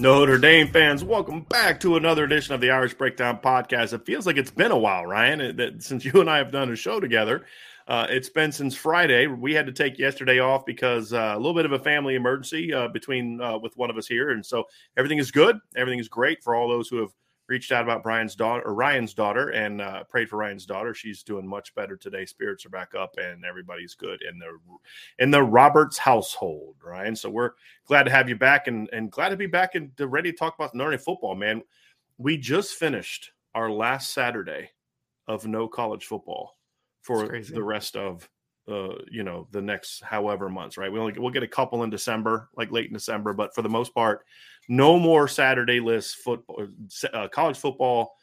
Notre Dame fans, welcome back to another edition of the Irish Breakdown podcast. It feels like it's been a while, Ryan, since you and I have done a show together. It's been since Friday. We had to take yesterday off because a little bit of a family emergency with one of us here. And so everything is good. Everything is great for all those who have reached out about Ryan's daughter and prayed for Ryan's daughter. She's doing much better today. Spirits are back up and everybody's good in the Roberts household, Ryan. So we're glad to have you back and glad to be back and ready to talk about Notre Dame football, man. We just finished our last Saturday of no college football for the rest of the next however months, right? We'll get a couple in December, like late in December, but for the most part, no more Saturday list football, college football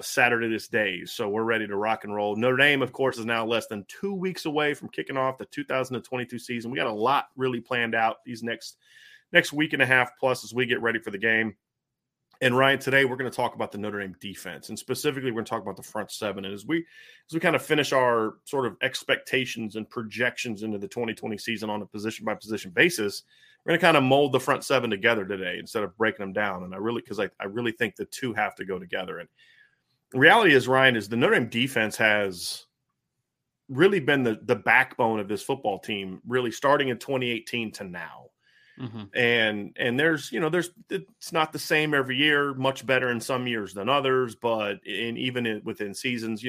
Saturday list days. So we're ready to rock and roll. Notre Dame, of course, is now less than 2 weeks away from kicking off the 2022 season. We got a lot really planned out these next week and a half plus as we get ready for the game. And Ryan, today we're going to talk about the Notre Dame defense, and specifically we're going to talk about the front seven. And as we kind of finish our sort of expectations and projections into the 2020 season on a position-by-position basis, we're going to kind of mold the front seven together today instead of breaking them down. And I really think the two have to go together. And the reality is, Ryan, is the Notre Dame defense has really been the backbone of this football team, really starting in 2018 to now. Mm-hmm. And there's it's not the same every year, much better in some years than others, but within seasons,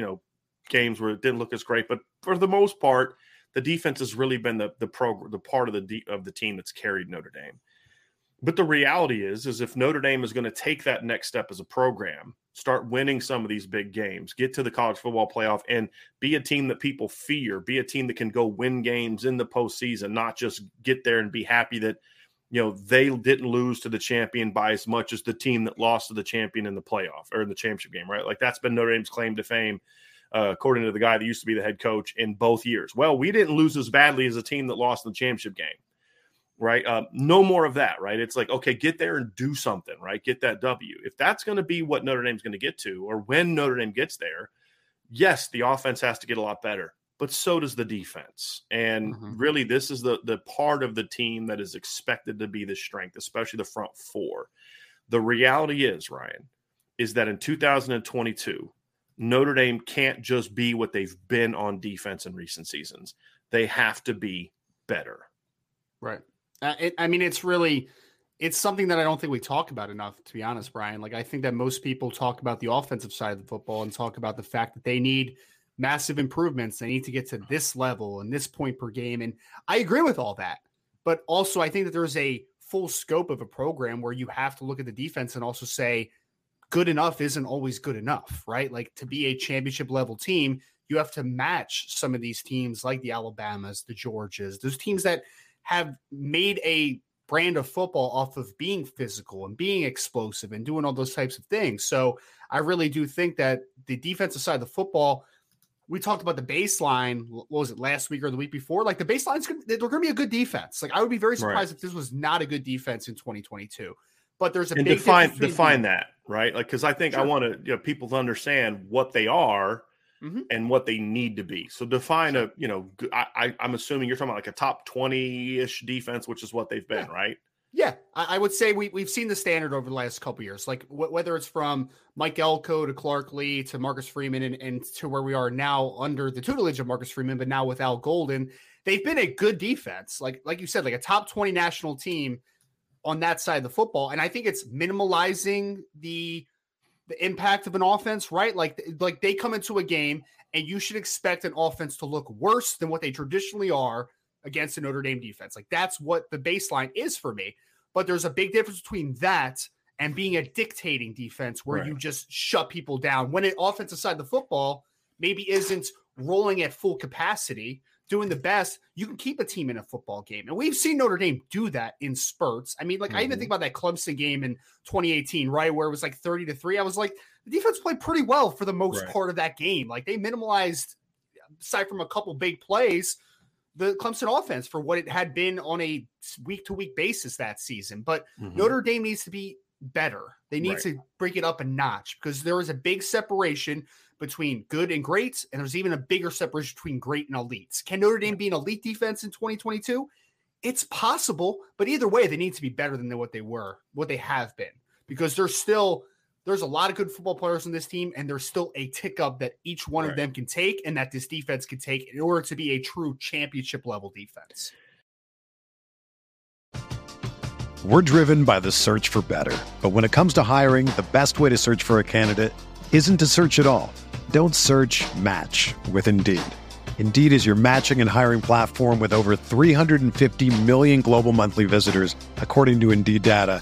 games where it didn't look as great. But for the most part, the defense has really been the part of the team that's carried Notre Dame. But the reality is if Notre Dame is going to take that next step as a program, start winning some of these big games, get to the college football playoff, and be a team that people fear, be a team that can go win games in the postseason, not just get there and be happy that they didn't lose to the champion by as much as the team that lost to the champion in the playoff or in the championship game, right? Like that's been Notre Dame's claim to fame, according to the guy that used to be the head coach in both years. Well, we didn't lose as badly as a team that lost in the championship game, right? No more of that, right? It's like, okay, get there and do something, right? Get that W. If that's going to be what Notre Dame's going to get to, or when Notre Dame gets there, yes, the offense has to get a lot better. But so does the defense. And really, this is the part of the team that is expected to be the strength, especially the front four. The reality is, Ryan, is that in 2022, Notre Dame can't just be what they've been on defense in recent seasons. They have to be better. Right. It's something that I don't think we talk about enough, to be honest, Brian. Like, I think that most people talk about the offensive side of the football and talk about the fact that they need – massive improvements. They need to get to this level and this point per game. And I agree with all that. But also, I think that there's a full scope of a program where you have to look at the defense and also say, good enough isn't always good enough, right? Like to be a championship level team, you have to match some of these teams like the Alabamas, the Georgias, those teams that have made a brand of football off of being physical and being explosive and doing all those types of things. So I really do think that the defensive side of the football we talked about the baseline, what was it, last week or the week before? Like, the baseline's – they're going to be a good defense. Like, I would be very surprised if this was not a good defense in 2022. But there's a big difference. And define that, right? Like, because I think I want to people to understand what they are and what they need to be. So define a – I'm assuming you're talking about like a top 20-ish defense, which is what they've been, right? Yeah, I would say we've seen the standard over the last couple of years, like whether it's from Mike Elko to Clark Lee to Marcus Freeman and to where we are now under the tutelage of Marcus Freeman, but now with Al Golden, they've been a good defense. Like you said, like a top 20 national team on that side of the football. And I think it's minimalizing the impact of an offense, right? Like they come into a game and you should expect an offense to look worse than what they traditionally are against a Notre Dame defense. Like, that's what the baseline is for me. But there's a big difference between that and being a dictating defense where you just shut people down when an offensive side of the football maybe isn't rolling at full capacity, doing the best you can keep a team in a football game. And we've seen Notre Dame do that in spurts. I mean, like I even think about that Clemson game in 2018, right? Where it was like 30-3. I was like, the defense played pretty well for the most part of that game. Like, they minimalized, aside from a couple big plays, the Clemson offense for what it had been on a week-to-week basis that season. But Notre Dame needs to be better. They need to break it up a notch because there is a big separation between good and great, and there's even a bigger separation between great and elites. Can Notre Dame be an elite defense in 2022? It's possible, but either way, they need to be better than what they were, what they have been, because there's a lot of good football players on this team, and there's still a tick up that each one of them can take and that this defense can take in order to be a true championship-level defense. We're driven by the search for better. But when it comes to hiring, the best way to search for a candidate isn't to search at all. Don't search, match with Indeed. Indeed is your matching and hiring platform with over 350 million global monthly visitors, according to Indeed data,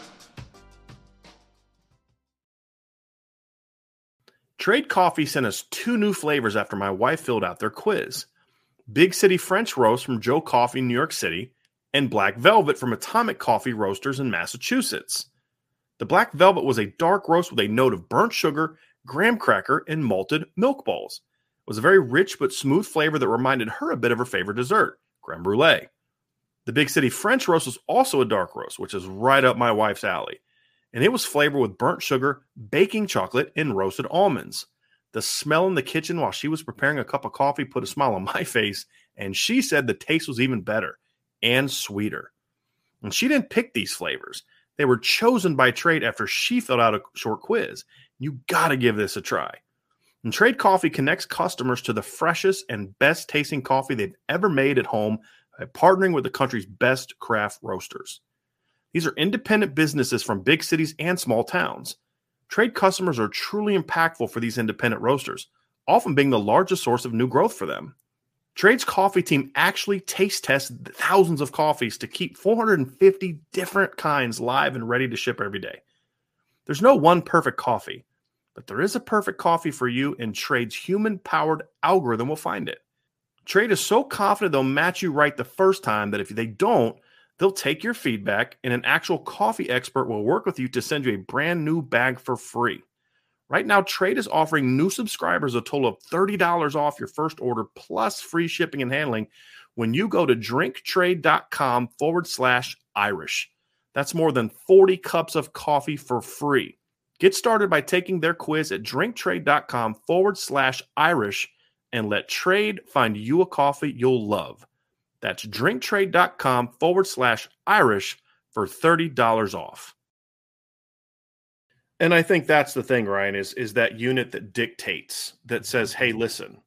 Trade Coffee sent us two new flavors after my wife filled out their quiz. Big City French Roast from Joe Coffee, New York City, and Black Velvet from Atomic Coffee Roasters in Massachusetts. The Black Velvet was a dark roast with a note of burnt sugar, graham cracker, and malted milk balls. It was a very rich but smooth flavor that reminded her a bit of her favorite dessert, creme brulee. The Big City French Roast was also a dark roast, which is right up my wife's alley. And it was flavored with burnt sugar, baking chocolate, and roasted almonds. The smell in the kitchen while she was preparing a cup of coffee put a smile on my face, and she said the taste was even better and sweeter. And she didn't pick these flavors. They were chosen by Trade after she filled out a short quiz. You gotta give this a try. And Trade Coffee connects customers to the freshest and best-tasting coffee they've ever made at home by partnering with the country's best craft roasters. These are independent businesses from big cities and small towns. Trade customers are truly impactful for these independent roasters, often being the largest source of new growth for them. Trade's coffee team actually taste tests thousands of coffees to keep 450 different kinds live and ready to ship every day. There's no one perfect coffee, but there is a perfect coffee for you, and Trade's human-powered algorithm will find it. Trade is so confident they'll match you right the first time that if they don't, they'll take your feedback, and an actual coffee expert will work with you to send you a brand new bag for free. Right now, Trade is offering new subscribers a total of $30 off your first order plus free shipping and handling when you go to drinktrade.com/Irish. That's more than 40 cups of coffee for free. Get started by taking their quiz at drinktrade.com/Irish and let Trade find you a coffee you'll love. That's drinktrade.com/Irish for $30 off. And I think that's the thing, Ryan, is that unit that dictates, that says, hey, listen,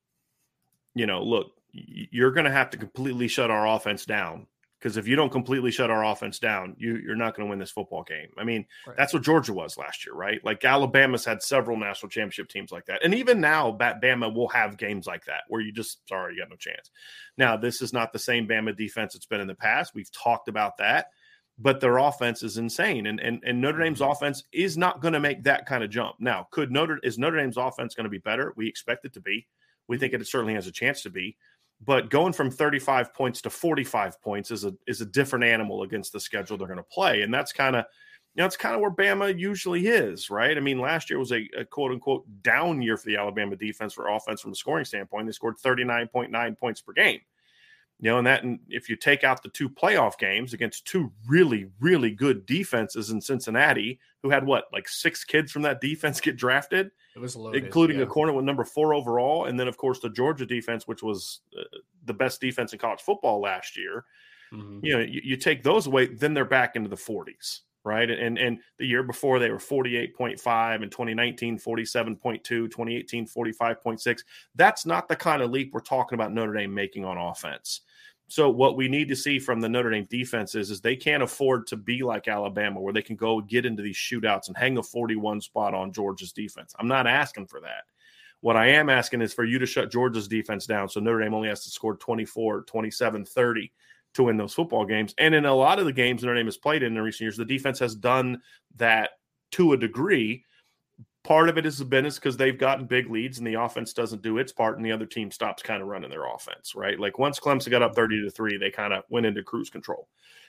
you know, look, you're going to have to completely shut our offense down, because if you don't completely shut our offense down, you're not going to win this football game. I mean, right. That's what Georgia was last year, right? Like Alabama's had several national championship teams like that. And even now, Bama will have games like that where you just, sorry, you got no chance. Now, this is not the same Bama defense it's been in the past. We've talked about that. But their offense is insane, and Notre Dame's offense is not going to make that kind of jump. Now, is Notre Dame's offense going to be better? We expect it to be. We think it certainly has a chance to be. But going from 35 points to 45 points is a different animal against the schedule they're going to play, and that's kind of, you know, it's kind of where Bama usually is, right? I mean, last year was a quote unquote down year for the Alabama defense for offense from a scoring standpoint. They scored 39.9 points per game. You know, and if you take out the two playoff games against two really, really good defenses in Cincinnati, who had like six kids from that defense get drafted, it was loaded, including a corner with number 4 overall. And then, of course, the Georgia defense, which was the best defense in college football last year. Mm-hmm. You know, you take those away, then they're back into the 40s, right? And the year before, they were 48.5, in 2019, 47.2, 2018, 45.6. That's not the kind of leap we're talking about Notre Dame making on offense. So what we need to see from the Notre Dame defense is they can't afford to be like Alabama, where they can go get into these shootouts and hang a 41 spot on Georgia's defense. I'm not asking for that. What I am asking is for you to shut Georgia's defense down so Notre Dame only has to score 24, 27, 30 to win those football games. And in a lot of the games Notre Dame has played in recent years, the defense has done that to a degree. Part of it has been because they've gotten big leads and the offense doesn't do its part and the other team stops kind of running their offense, right? Like once Clemson got up 30-3, they kind of went into cruise control.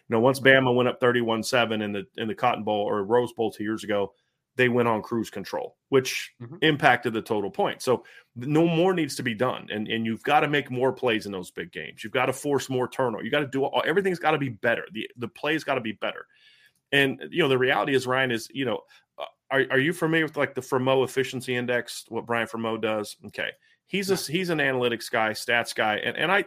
You know, once Bama went up 31-7 in the Cotton Bowl or Rose Bowl 2 years ago, they went on cruise control, which impacted the total point. So no more needs to be done. And you've got to make more plays in those big games. You've got to force more turnover. You got to do – everything's got to be better. The play's got to be better. And, you know, the reality is, Ryan, is, you know, Are you familiar with like the Fremeau efficiency index, what Brian Fremeau does? Okay. He's an analytics guy, stats guy. And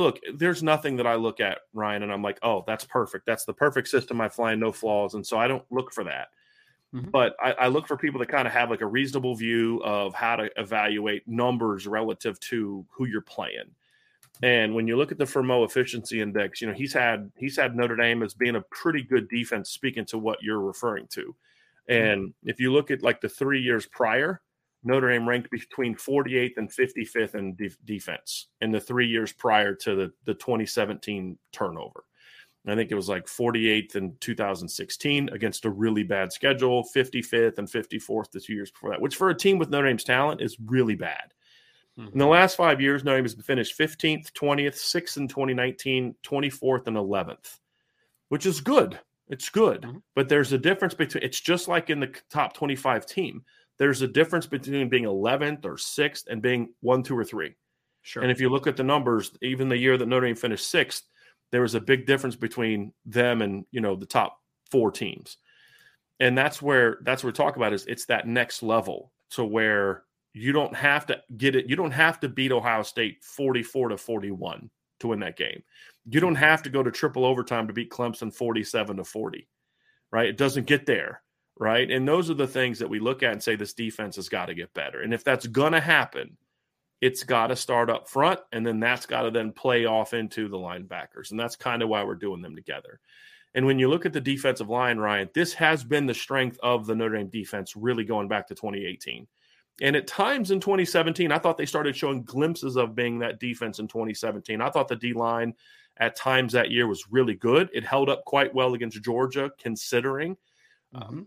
look, there's nothing that I look at, Ryan, and I'm like, oh, that's perfect. That's the perfect system. I find no flaws. And so I don't look for that. Mm-hmm. But I look for people that kind of have like a reasonable view of how to evaluate numbers relative to who you're playing. And when you look at the Fremeau efficiency index, you know, he's had Notre Dame as being a pretty good defense, speaking to what you're referring to. And if you look at like the 3 years prior, Notre Dame ranked between 48th and 55th in defense in the 3 years prior to the 2017 turnover. And I think it was like 48th in 2016 against a really bad schedule, 55th and 54th the 2 years before that, which for a team with Notre Dame's talent is really bad. Mm-hmm. In the last 5 years, Notre Dame has finished 15th, 20th, 6th in 2019, 24th, and 11th, which is good. It's good, but there's a difference between – it's just like in the top 25 team. There's a difference between being 11th or 6th and being 1, 2, or 3. Sure. And if you look at the numbers, even the year that Notre Dame finished 6th, there was a big difference between them and, you know, the top 4 teams. And that's what we're talking about, is it's that next level to where you don't have to get it – you don't have to beat Ohio State 44-41 to win that game. You don't have to go to triple overtime to beat Clemson 47-40, right? It doesn't get there, right? And those are the things that we look at and say this defense has got to get better. And if that's going to happen, it's got to start up front, and then that's got to then play off into the linebackers. And that's kind of why we're doing them together. And when you look at the defensive line, Ryan, this has been the strength of the Notre Dame defense really going back to 2018. And at times in 2017, I thought they started showing glimpses of being that defense in 2017. I thought the D-line – at times that year was really good. It held up quite well against Georgia, considering, you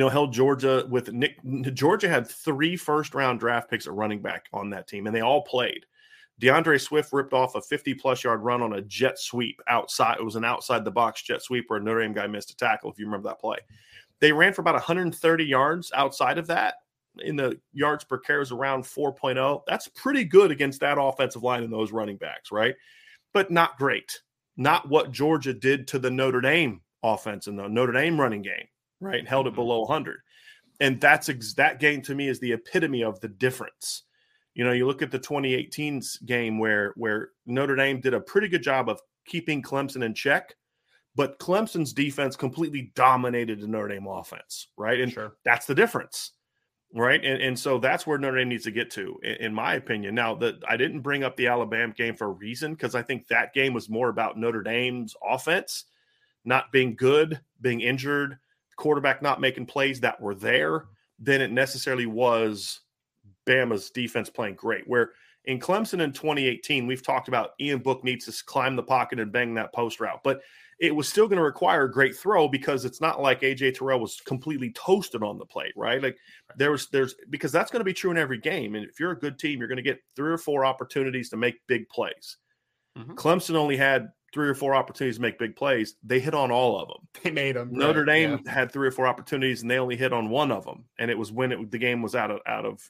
know, held Georgia with Nick. Georgia had 3 first-round draft picks at running back on that team, and they all played. DeAndre Swift ripped off a 50-plus yard run on a jet sweep outside. It was an outside-the-box jet sweep where a Notre Dame guy missed a tackle, if you remember that play. They ran for about 130 yards outside of that. In the yards per carry was around 4.0. That's pretty good against that offensive line and those running backs, right? But not great. Not what Georgia did to the Notre Dame offense and the Notre Dame running game, right? Held it below 100. And that game to me is the epitome of the difference. You know, you look at the 2018 game where Notre Dame did a pretty good job of keeping Clemson in check, But Clemson's defense completely dominated the Notre Dame offense, right? And that's the difference, right? And so that's where Notre Dame needs to get to, in my opinion. Now, I didn't bring up the Alabama game for a reason, because I think that game was more about Notre Dame's offense not being good, being injured, quarterback not making plays that were there, than it necessarily was Bama's defense playing great. Where in Clemson in 2018, we've talked about Ian Book needs to climb the pocket and bang that post route. But it was still going to require a great throw, because it's not like A.J. Terrell was completely toasted on the play, right? Like there's because that's going to be true in every game. And if you're a good team, you're going to get three or four opportunities to make big plays. Mm-hmm. Clemson only had three or four opportunities to make big plays. They hit on all of them. They made them. Notre Dame had three or four opportunities, and they only hit on one of them. And it was when the game was out of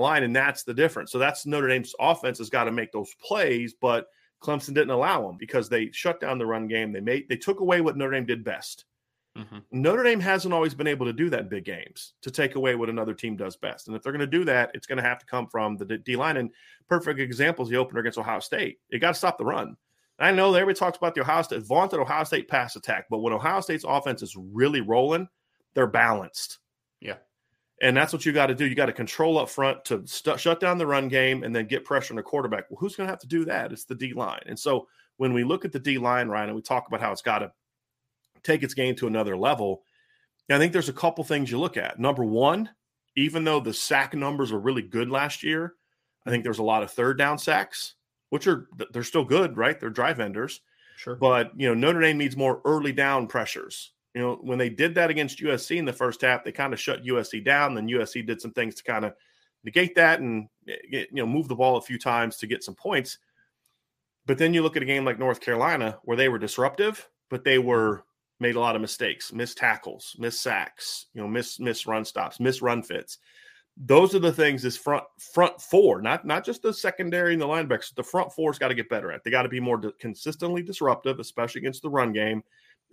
line. And that's the difference. So that's Notre Dame's offense has got to make those plays, but Clemson didn't allow them because they shut down the run game. They took away what Notre Dame did best. Mm-hmm. Notre Dame hasn't always been able to do that in big games, to take away what another team does best. And if they're going to do that, it's going to have to come from the D-line. And perfect example is the opener against Ohio State. You got to stop the run. I know that everybody talks about the Ohio State pass attack, but when Ohio State's offense is really rolling, they're balanced. Yeah. And that's what you got to do. You got to control up front to shut down the run game and then get pressure on the quarterback. Well, who's going to have to do that? It's the D-line. And so when we look at the D-line, Ryan, and we talk about how it's got to take its game to another level, I think there's a couple things you look at. Number one, even though the sack numbers were really good last year, I think there's a lot of third down sacks, which they're still good, right? They're drive enders. Sure. But, Notre Dame needs more early down pressures. When they did that against USC in the first half, they kind of shut USC down. Then USC did some things to kind of negate that and, move the ball a few times to get some points. But then you look at a game like North Carolina where they were disruptive, but they made a lot of mistakes, missed tackles, missed sacks, missed run stops, missed run fits. Those are the things this front four, not just the secondary and the linebackers, the front four's got to get better at. They got to be more consistently disruptive, especially against the run game.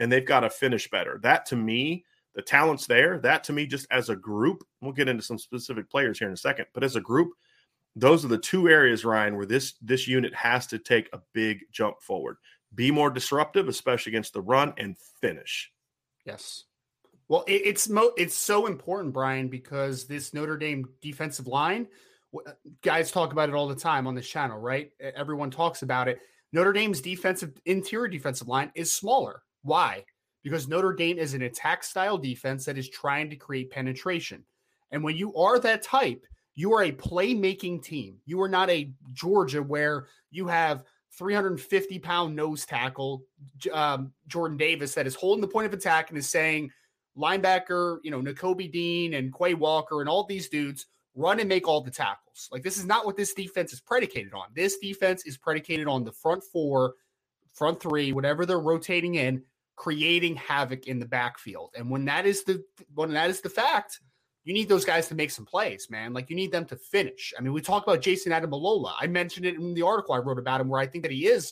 And they've got to finish better. That, to me, the talent's there. That, to me, just as a group, we'll get into some specific players here in a second, but as a group, those are the two areas, Ryan, where this unit has to take a big jump forward. Be more disruptive, especially against the run, and finish. Yes. Well, it's so important, Brian, because this Notre Dame defensive line, guys talk about it all the time on this channel, right? Everyone talks about it. Notre Dame's interior defensive line is smaller. Why? Because Notre Dame is an attack style defense that is trying to create penetration. And when you are that type, you are a playmaking team. You are not a Georgia where you have 350 pound nose tackle, Jordan Davis, that is holding the point of attack and is saying linebacker, Nakobe Dean and Quay Walker and all these dudes run and make all the tackles. Like, this is not what this defense is predicated on. This defense is predicated on the front four, front three, whatever they're rotating in, creating havoc in the backfield. And when that is the fact, you need those guys to make some plays, man. Like, you need them to finish. I mean, we talk about Jayson Ademilola. I mentioned it in the article I wrote about him, where I think that he is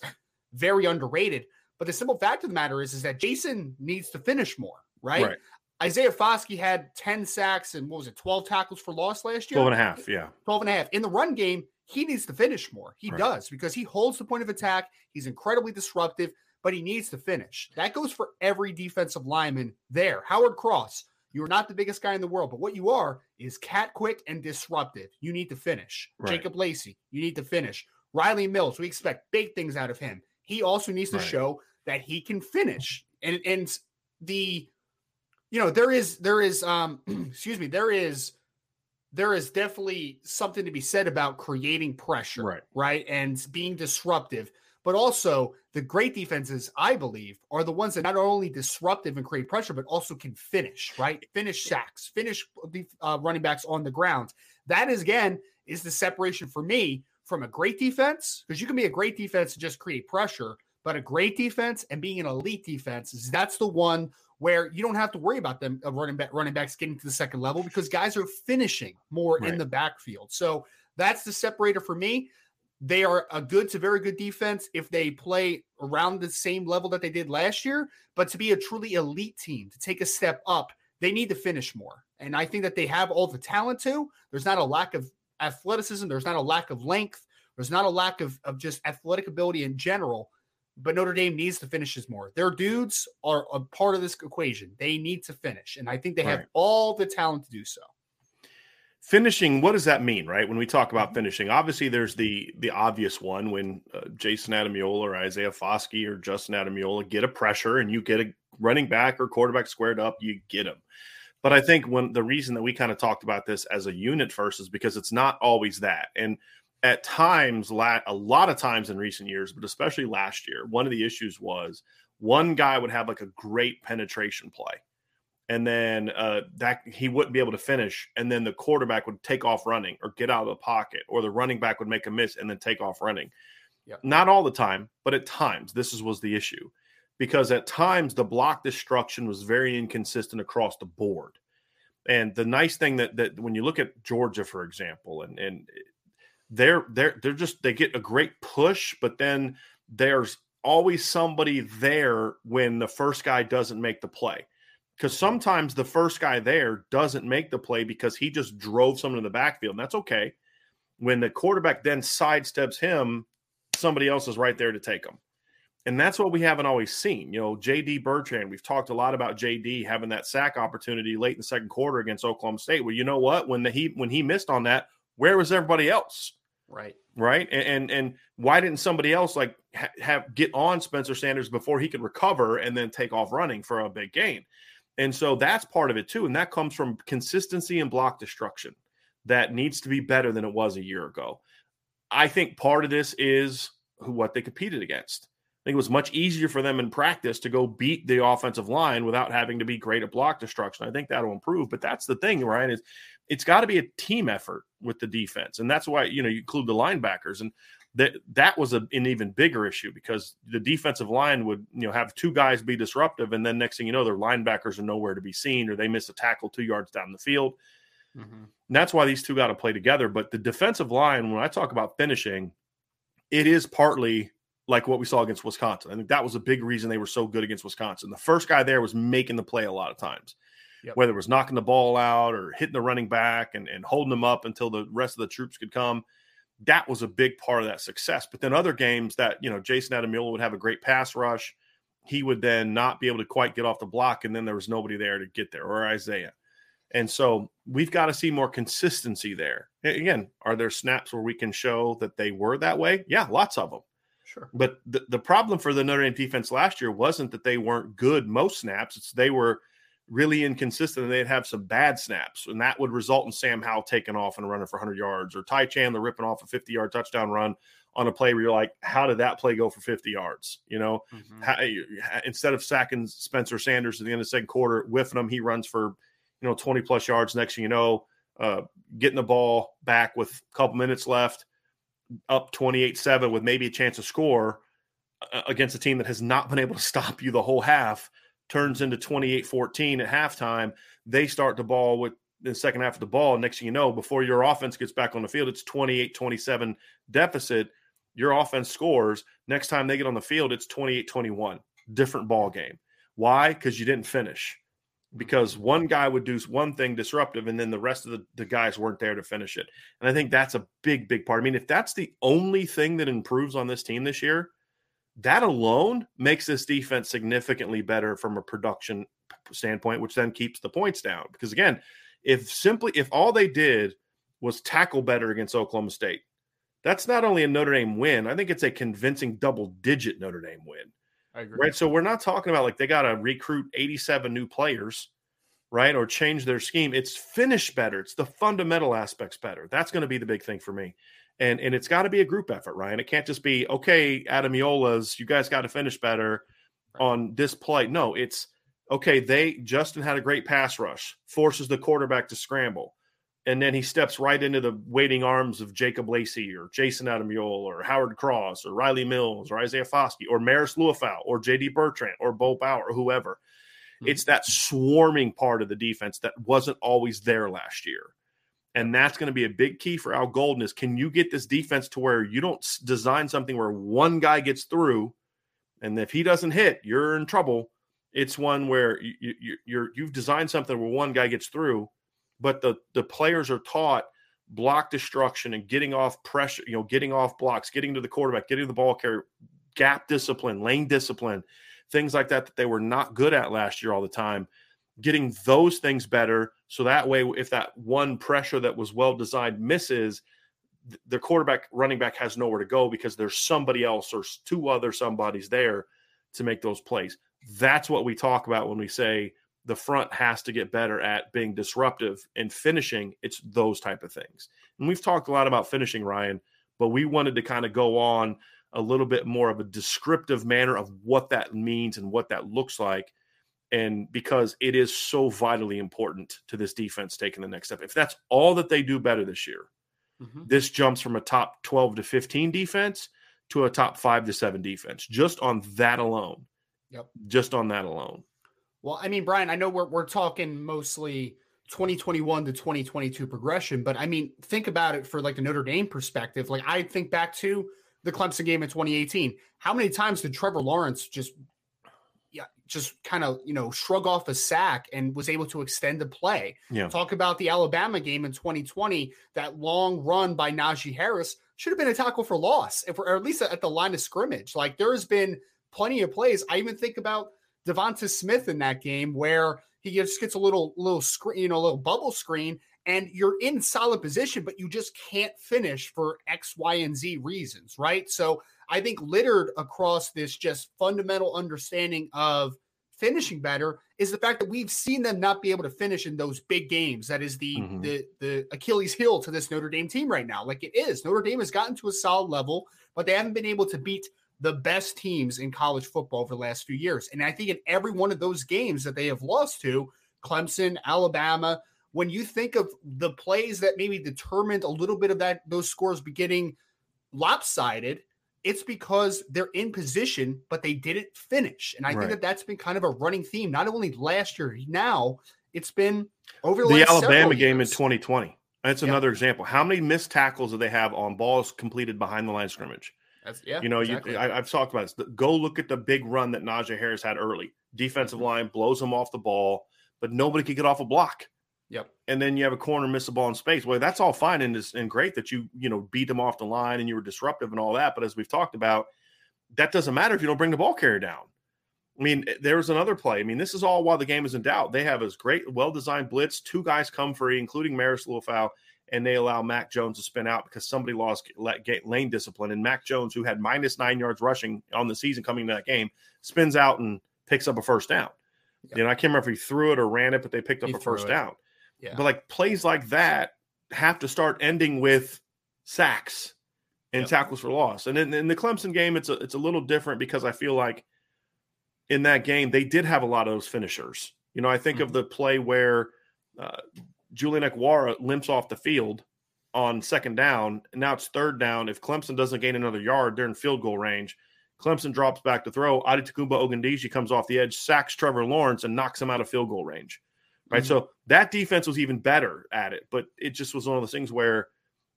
very underrated. But the simple fact of the matter is that Jayson needs to finish more, right? Isaiah Foskey had 10 sacks and 12 tackles for loss last year? 12 and a half. In the run game, he needs to finish more. He does because he holds the point of attack. He's incredibly disruptive, but he needs to finish. That goes for every defensive lineman there. Howard Cross, you're not the biggest guy in the world, but what you are is cat quick and disruptive. You need to finish. Right. Jacob Lacey, you need to finish. Riley Mills, we expect big things out of him. He also needs to show that he can finish. And the, there is definitely something to be said about creating pressure, right? And being disruptive. But also, the great defenses, I believe, are the ones that not only disruptive and create pressure, but also can finish, right? Finish sacks, finish running backs on the ground. That is, again, is the separation for me from a great defense, because you can be a great defense and just create pressure, but a great defense and being an elite defense, that's the one where you don't have to worry about them running backs getting to the second level, because guys are finishing more in the backfield. So that's the separator for me. They are a good to very good defense if they play around the same level that they did last year. But to be a truly elite team, to take a step up, they need to finish more. And I think that they have all the talent to. There's not a lack of athleticism. There's not a lack of length. There's not a lack of just athletic ability in general. but Notre Dame needs to finish as more. Their dudes are a part of this equation. They need to finish, and I think they have all the talent to do so. Finishing, what does that mean, right? When we talk about finishing, obviously there's the obvious one when Jayson Ademilola or Isaiah Foskey or Justin Ademilola get a pressure and you get a running back or quarterback squared up, you get them. But I think when the reason that we kind of talked about this as a unit first is because it's not always that. And at times, a lot of times in recent years, but especially last year, one of the issues was one guy would have like a great penetration play. And then that he wouldn't be able to finish. And then the quarterback would take off running or get out of the pocket, or the running back would make a miss and then take off running. Yep. Not all the time, but at times this was the issue, because at times the block destruction was very inconsistent across the board. And the nice thing that when you look at Georgia, for example, and they get a great push, but then there's always somebody there when the first guy doesn't make the play. Because sometimes the first guy there doesn't make the play because he just drove someone in the backfield, and that's okay. When the quarterback then sidesteps him, somebody else is right there to take him. And that's what we haven't always seen. You know, J.D. Bertrand, we've talked a lot about J.D. having that sack opportunity late in the second quarter against Oklahoma State. Well, you know what? When he missed on that, where was everybody else? Right? And why didn't somebody else get on Spencer Sanders before he could recover and then take off running for a big gain? And so that's part of it too. And that comes from consistency and block destruction that needs to be better than it was a year ago. I think part of this is what they competed against. I think it was much easier for them in practice to go beat the offensive line without having to be great at block destruction. I think that'll improve, but that's the thing, Ryan, is it's got to be a team effort with the defense. And that's why, you include the linebackers, and that was an even bigger issue because the defensive line would, have two guys be disruptive. And then next thing you know, their linebackers are nowhere to be seen, or they miss a tackle 2 yards down the field. Mm-hmm. And that's why these two got to play together. But the defensive line, when I talk about finishing, it is partly like what we saw against Wisconsin. I think that was a big reason they were so good against Wisconsin. The first guy there was making the play a lot of times, whether it was knocking the ball out or hitting the running back and holding them up until the rest of the troops could come. That was a big part of that success. But then other games that, Jayson Ademilola would have a great pass rush. He would then not be able to quite get off the block, and then there was nobody there to get there, or Isaiah. And so we've got to see more consistency there. Again, are there snaps where we can show that they were that way? Yeah, lots of them. Sure. But the problem for the Notre Dame defense last year wasn't that they weren't good most snaps. It's they were really inconsistent, and they'd have some bad snaps, and that would result in Sam Howell taking off and running for 100 yards, or Ty Chandler ripping off a 50-yard touchdown run on a play where you're like, how did that play go for 50 yards? Instead of sacking Spencer Sanders at the end of the second quarter, whiffing him, he runs for 20-plus yards. Next thing you know, getting the ball back with a couple minutes left, up 28-7 with maybe a chance to score against a team that has not been able to stop you the whole half. Turns into 28-14 at halftime. They start the ball with the second half of the ball. Next thing you know, before your offense gets back on the field, it's 28-27 deficit. Your offense scores. Next time they get on the field, it's 28-21. Different ball game. Why? Because you didn't finish. Because one guy would do one thing disruptive, and then the rest of the guys weren't there to finish it. And I think that's a big, big part. I mean, if that's the only thing that improves on this team this year, that alone makes this defense significantly better from a production standpoint, which then keeps the points down. Because again, if all they did was tackle better against Oklahoma State, that's not only a Notre Dame win. I think it's a convincing double-digit Notre Dame win. I agree. Right. So we're not talking about like they got to recruit 87 new players, right, or change their scheme. It's finish better. It's the fundamental aspects better. That's going to be the big thing for me. And it's got to be a group effort, Ryan. It can't just be, okay, Ademiola's, you guys got to finish better on this play. No, it's, okay, Justin had a great pass rush, forces the quarterback to scramble, and then he steps right into the waiting arms of Jacob Lacey or Jayson Ademilola or Howard Cross or Riley Mills or Isaiah Foskey or Marist Liufau or J.D. Bertrand or Bo Bauer or whoever. Mm-hmm. It's that swarming part of the defense that wasn't always there last year. And that's going to be a big key for Al Golden is, can you get this defense to where you don't design something where one guy gets through, and if he doesn't hit, you're in trouble. It's one where you've designed something where one guy gets through, but the players are taught block destruction and getting off pressure, getting off blocks, getting to the quarterback, getting to the ball carrier, gap discipline, lane discipline, things like that that they were not good at last year all the time, getting those things better. So that way, if that one pressure that was well-designed misses, the quarterback, running back has nowhere to go because there's somebody else or two other somebodies there to make those plays. That's what we talk about when we say the front has to get better at being disruptive and finishing. It's those type of things. And we've talked a lot about finishing, Ryan, but we wanted to kind of go on a little bit more of a descriptive manner of what that means and what that looks like. And because it is so vitally important to this defense taking the next step. If that's all that they do better this year, this jumps from a top 12 to 15 defense to a top 5 to 7 defense, just on that alone. Yep. Just on that alone. Well, I mean, Brian, I know we're talking mostly 2021 to 2022 progression, but I mean, think about it for like the Notre Dame perspective. Like I think back to the Clemson game in 2018. How many times did Trevor Lawrence just kind of, shrug off a sack and was able to extend the play? Yeah. Talk about the Alabama game in 2020, that long run by Najee Harris should have been a tackle for loss, or at least at the line of scrimmage. Like there has been plenty of plays. I even think about Devonta Smith in that game where he just gets a little screen, a little bubble screen, and you're in solid position, but you just can't finish for X, Y, and Z reasons, right? So I think littered across this just fundamental understanding of finishing better is the fact that we've seen them not be able to finish in those big games. That is the Achilles heel to this Notre Dame team right now. Like it is. Notre Dame has gotten to a solid level, but they haven't been able to beat the best teams in college football over the last few years. And I think in every one of those games that they have lost to, Clemson, Alabama, when you think of the plays that maybe determined a little bit of that, those scores beginning lopsided, it's because they're in position, but they didn't finish. And I think that's been kind of a running theme, not only last year, now it's been over the last Alabama game in 2020. That's another example. How many missed tackles do they have on balls completed behind the line of scrimmage? Exactly. I've talked about this. Go look at the big run that Najee Harris had early. Defensive line blows him off the ball, but nobody could get off a block. Yep. And then you have a corner miss a ball in space. Well, that's all fine and great that you beat them off the line and you were disruptive and all that. But as we've talked about, that doesn't matter if you don't bring the ball carrier down. I mean, there was another play. I mean, this is all while the game is in doubt. They have a great, well-designed blitz. Two guys come free, including Marist Liufau, and they allow Mac Jones to spin out because somebody lost lane discipline. And Mac Jones, who had -9 yards rushing on the season coming into that game, spins out and picks up a first down. Yep. I can't remember if he threw it or ran it, but they picked up a first down. Yeah. But like plays like that have to start ending with sacks and tackles for loss. And in the Clemson game, it's a little different because I feel like in that game, they did have a lot of those finishers. I think of the play where Julian Aguara limps off the field on second down. And now it's third down. If Clemson doesn't gain another yard, they're in field goal range. Clemson drops back to throw. Adetokunbo Ogundiyi comes off the edge, sacks Trevor Lawrence, and knocks him out of field goal range. Right. Mm-hmm. So that defense was even better at it, but it just was one of those things where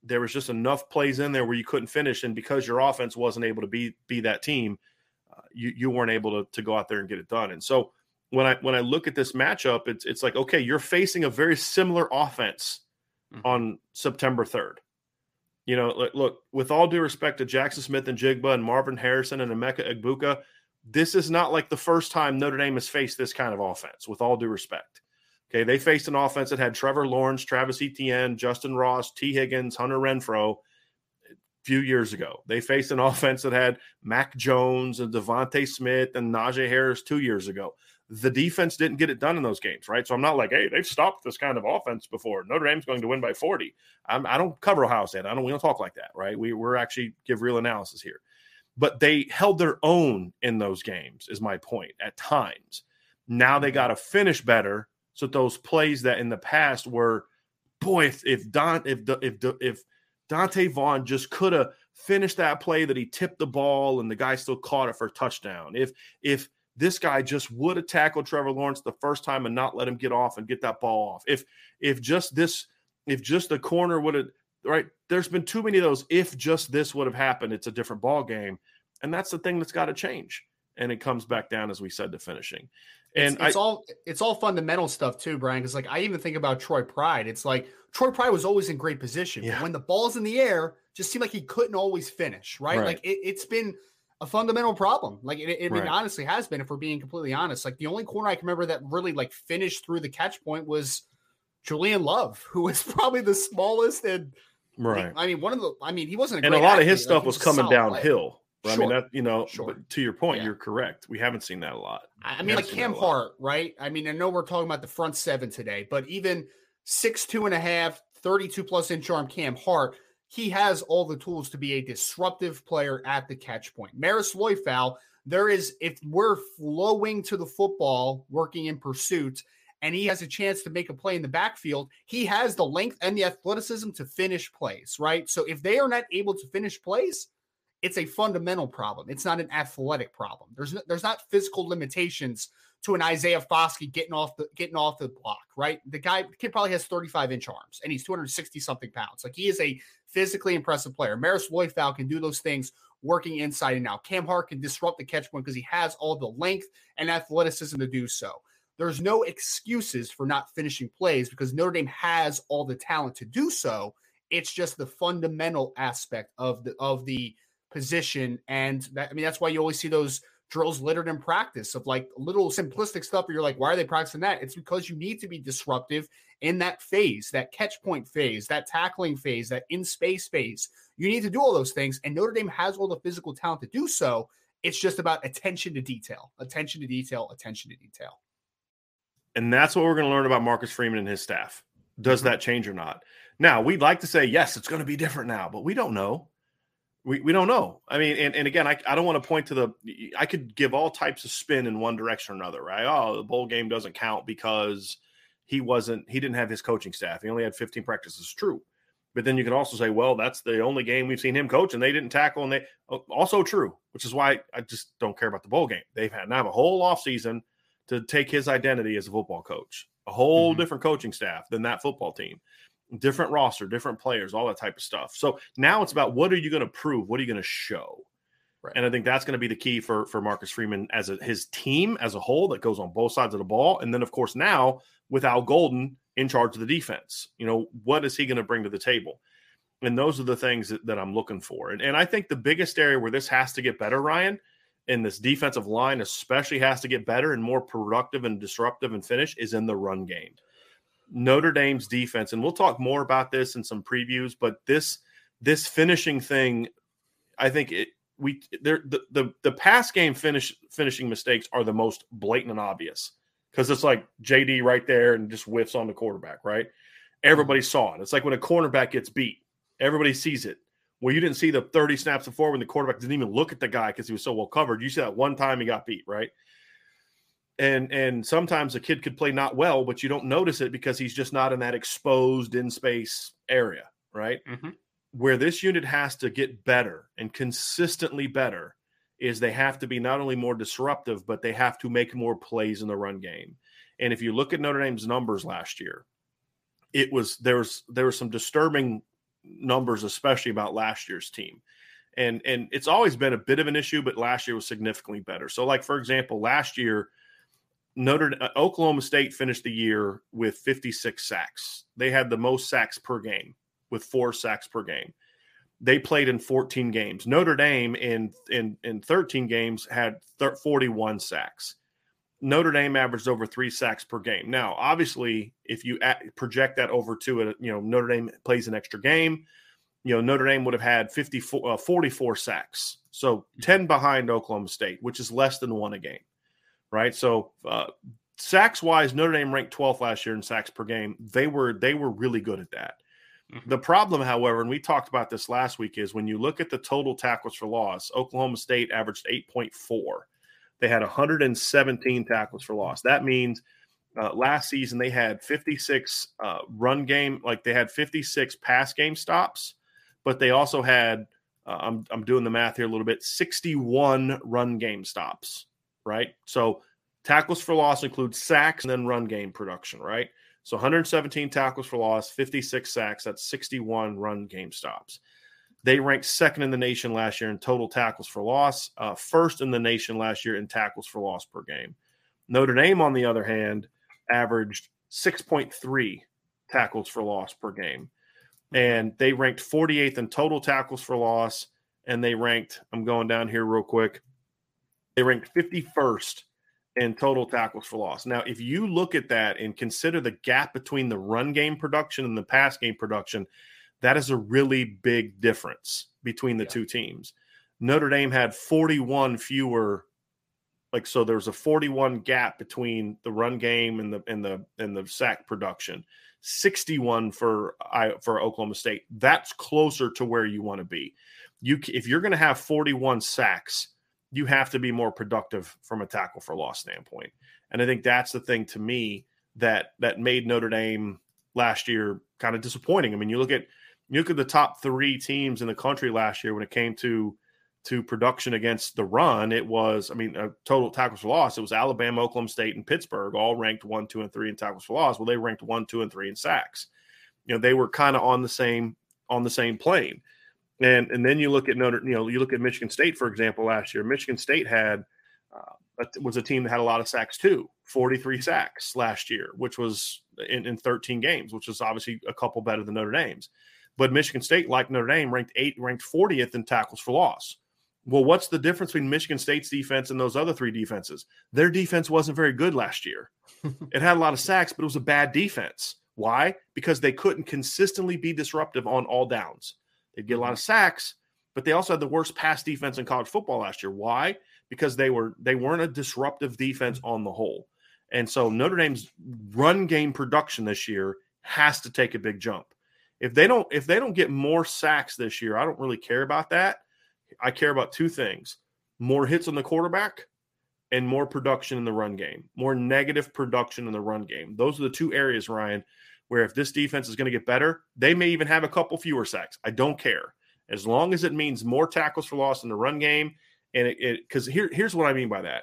there was just enough plays in there where you couldn't finish. And because your offense wasn't able to be that team, you weren't able to go out there and get it done. And so when I look at this matchup, it's like, okay, you're facing a very similar offense on September 3rd. Look, with all due respect to Jackson Smith and Jigba and Marvin Harrison and Emeka Egbuka, this is not like the first time Notre Dame has faced this kind of offense, with all due respect. Okay, they faced an offense that had Trevor Lawrence, Travis Etienne, Justin Ross, T. Higgins, Hunter Renfrow a few years ago. They faced an offense that had Mac Jones and Devontae Smith and Najee Harris 2 years ago. The defense didn't get it done in those games, right? So I'm not like, hey, they've stopped this kind of offense before. Notre Dame's going to win by 40. I don't cover Ohio State. We don't talk like that, right? We're actually give real analysis here. But they held their own in those games is my point at times. Now they got to finish better. So those plays that in the past were, boy, if Dante Vaughn just could have finished that play that he tipped the ball and the guy still caught it for a touchdown. If this guy just would have tackled Trevor Lawrence the first time and not let him get off and get that ball off. If just the corner would have, right? There's been too many of those. If just this would have happened, it's a different ball game. And that's the thing that's got to change. And it comes back down, as we said, to finishing. And it's all fundamental stuff too, Brian. Because I even think about Troy Pride. It's like Troy Pride was always in great position, but when the ball's in the air, just seemed like he couldn't always finish. Right? Like it's been a fundamental problem. Like it right. honestly has been, if we're being completely honest. Like the only corner I can remember that really like finished through the catch point was Julian Love, who was probably the smallest and right. I mean, he wasn't a great and a lot athlete. Of his stuff was coming downhill. Sure. I mean, that, you know, sure. But to your point, yeah. You're correct. We haven't seen that a lot. I mean, like Cam Hart, right? I mean, I know we're talking about the front seven today, but even 6'2 and a half, 32 plus inch arm Cam Hart, he has all the tools to be a disruptive player at the catch point. Marist Liufau, if we're flowing to the football, working in pursuit, and he has a chance to make a play in the backfield, he has the length and the athleticism to finish plays, right? So if they are not able to finish plays, it's a fundamental problem. It's not an athletic problem. There's not physical limitations to an Isaiah Foskey getting off the block, right? The kid probably has 35-inch arms, and he's 260-something pounds. Like, he is a physically impressive player. Marist Liufau can do those things working inside and out. Cam Hart can disrupt the catch point because he has all the length and athleticism to do so. There's no excuses for not finishing plays because Notre Dame has all the talent to do so. It's just the fundamental aspect of the position. And that's why you always see those drills littered in practice of like little simplistic stuff where you're like, why are they practicing that? It's because you need to be disruptive in that phase, that catch point phase, that tackling phase, that in space phase. You need to do all those things. And Notre Dame has all the physical talent to do so. It's just about attention to detail. And that's what we're going to learn about Marcus Freeman and his staff. Does that change or not? Now, we'd like to say, yes, it's going to be different now, but we don't know. We don't know. I mean, and again, I don't want to point to I could give all types of spin in one direction or another, right? Oh, the bowl game doesn't count because he didn't have his coaching staff. He only had 15 practices. True. But then you could also say, well, that's the only game we've seen him coach and they didn't tackle. And they also true, which is why I just don't care about the bowl game. Now I have a whole offseason to take his identity as a football coach, a whole different coaching staff than that football team. Different roster, different players, all that type of stuff. So now it's about what are you going to prove? What are you going to show? Right. And I think that's going to be the key for Marcus Freeman his team as a whole that goes on both sides of the ball. And then, of course, now with Al Golden in charge of the defense, what is he going to bring to the table? And those are the things that I'm looking for. And I think the biggest area where this has to get better, Ryan, and this defensive line especially has to get better and more productive and disruptive and finish is in the run game. Notre Dame's defense, and we'll talk more about this in some previews, but this finishing thing, I think the pass game finishing mistakes are the most blatant and obvious because it's like J.D. right there and just whiffs on the quarterback, right? Everybody saw it. It's like when a cornerback gets beat, everybody sees it. Well, you didn't see the 30 snaps before when the quarterback didn't even look at the guy because he was so well covered. You see that one time he got beat, right? And sometimes a kid could play not well, but you don't notice it because he's just not in that exposed in space area, right? Mm-hmm. Where this unit has to get better and consistently better is they have to be not only more disruptive, but they have to make more plays in the run game. And if you look at Notre Dame's numbers last year, there were some disturbing numbers, especially about last year's team. And it's always been a bit of an issue, but last year was significantly better. So like, for example, last year, Oklahoma State finished the year with 56 sacks. They had the most sacks per game with 4 sacks per game. They played in 14 games. Notre Dame in 13 games had 41 sacks. Notre Dame averaged over 3 sacks per game. Now, obviously, if you project that over to it, Notre Dame plays an extra game. Notre Dame would have had 44 sacks. So 10 behind Oklahoma State, which is less than 1 a game. Right, so sacks-wise, Notre Dame ranked 12th last year in sacks per game. They were really good at that. Mm-hmm. The problem, however, and we talked about this last week, is when you look at the total tackles for loss, Oklahoma State averaged 8.4. They had 117 tackles for loss. That means last season they had 56 run game, like they had 56 pass game stops, but they also had, I'm doing the math here a little bit, 61 run game stops. Right? So tackles for loss include sacks and then run game production, right? So 117 tackles for loss, 56 sacks, that's 61 run game stops. They ranked second in the nation last year in total tackles for loss, first in the nation last year in tackles for loss per game. Notre Dame, on the other hand, averaged 6.3 tackles for loss per game. And they ranked 48th in total tackles for loss, and they ranked, I'm going down here real quick, they ranked 51st in total tackles for loss. Now, if you look at that and consider the gap between the run game production and the pass game production, that is a really big difference between the two teams. Notre Dame had 41 fewer, like, so there was a 41 gap between the run game and the sack production. 61 for Oklahoma State. That's closer to where you want to be. If you're going to have 41 sacks, you have to be more productive from a tackle for loss standpoint. And I think that's the thing to me that made Notre Dame last year kind of disappointing. I mean, you look at the top three teams in the country last year when it came to production against the run. It was, total tackles for loss. It was Alabama, Oklahoma State, and Pittsburgh, all ranked 1, 2, and 3 in tackles for loss. Well, they ranked 1, 2, and 3 in sacks. You know, they were kind of on the same plane. And then you look at Michigan State, for example, last year. Michigan State had was a team that had a lot of sacks too, 43 sacks last year, which was in 13 games, which was obviously a couple better than Notre Dame's. But Michigan State, like Notre Dame, ranked 40th in tackles for loss. Well, what's the difference between Michigan State's defense and those other three defenses? Their defense wasn't very good last year. It had a lot of sacks, but it was a bad defense. Why? Because they couldn't consistently be disruptive on all downs. They'd get a lot of sacks, but they also had the worst pass defense in college football last year. Why? Because they weren't a disruptive defense on the whole. And so Notre Dame's run game production this year has to take a big jump. If they don't get more sacks this year, I don't really care about that. I care about two things: more hits on the quarterback and more production in the run game, more negative production in the run game. Those are the two areas, Ryan, where if this defense is going to get better, they may even have a couple fewer sacks. I don't care. As long as it means more tackles for loss in the run game. And because here's what I mean by that.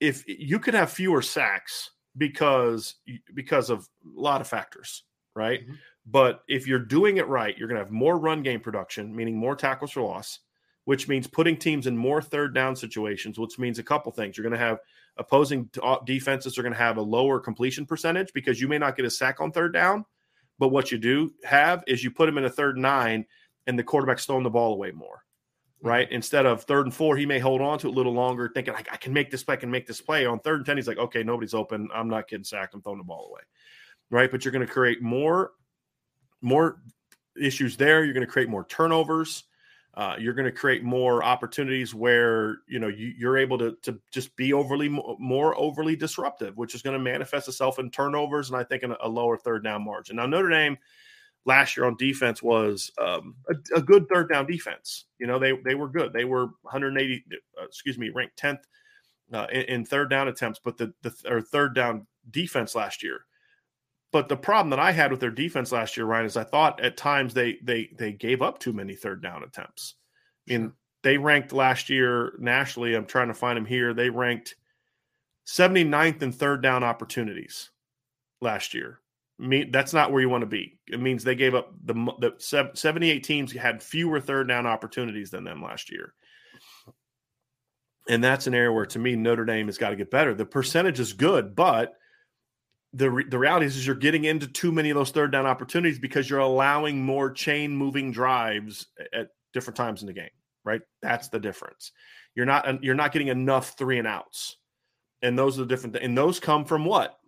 If you could have fewer sacks because of a lot of factors, right? Mm-hmm. But if you're doing it right, you're going to have more run game production, meaning more tackles for loss, which means putting teams in more third down situations, which means a couple things. You're going to have opposing defenses are going to have a lower completion percentage because you may not get a sack on third down, but what you do have is you put them in a 3rd and 9 and the quarterback's throwing the ball away more, right? Mm-hmm. Instead of 3rd and 4, he may hold on to it a little longer thinking, I can make this play. On 3rd and 10, he's like, okay, nobody's open. I'm not getting sacked. I'm throwing the ball away, right? But you're going to create more issues there. You're going to create more turnovers. You're going to create more opportunities where you're able to just be more overly disruptive, which is going to manifest itself in turnovers and I think in a lower third down margin. Now, Notre Dame last year on defense was a good third down defense. They were good. They were ranked 10th in third down attempts, but or third down defense last year. But the problem that I had with their defense last year, Ryan, is I thought at times they gave up too many third down attempts. I mean, they ranked last year nationally. I'm trying to find them here. They ranked 79th in third down opportunities last year. I mean, that's not where you want to be. It means they gave up the 78 teams had fewer third down opportunities than them last year. And that's an area where, to me, Notre Dame has got to get better. The percentage is good, but the reality is you're getting into too many of those third down opportunities because you're allowing more chain moving drives at different times in the game, right? That's the difference. You're not getting enough 3 and outs. And those are the different things. And those come from what?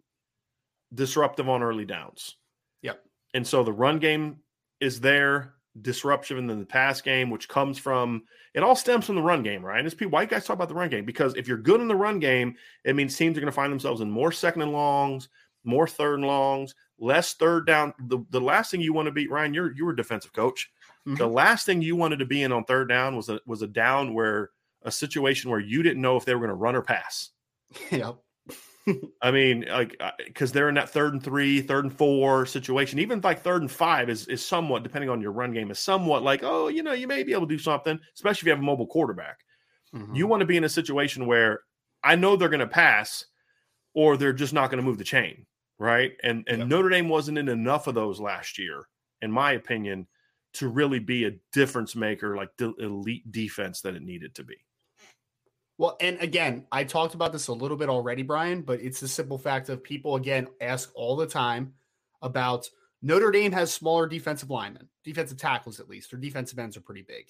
Disruptive on early downs. Yep. And so the run game is there, disruption, and then the pass game, which comes from, it all stems from the run game, right? And why you guys talk about the run game? Because if you're good in the run game, it means teams are going to find themselves in more 2nd and longs, more 3rd and longs, less third down. The last thing you want to be, Ryan, you were a defensive coach. Mm-hmm. The last thing you wanted to be in on third down was a down where a situation where you didn't know if they were going to run or pass. Yep. I mean, like, because they're in that 3rd and 3, 3rd and 4 situation. Even like 3rd and 5 is somewhat, depending on your run game, is somewhat like, oh, you may be able to do something, especially if you have a mobile quarterback. Mm-hmm. You want to be in a situation where I know they're going to pass or they're just not going to move the chain. Right. And yep. Notre Dame wasn't in enough of those last year, in my opinion, to really be a difference maker, like the elite defense that it needed to be. Well, and again, I talked about this a little bit already, Brian, but it's the simple fact of people, again, ask all the time about Notre Dame has smaller defensive linemen, defensive tackles, at least, or defensive ends are pretty big.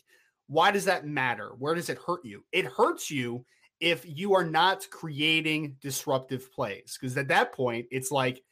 Why does that matter? Where does it hurt you? It hurts you if you are not creating disruptive plays, because at that point, it's like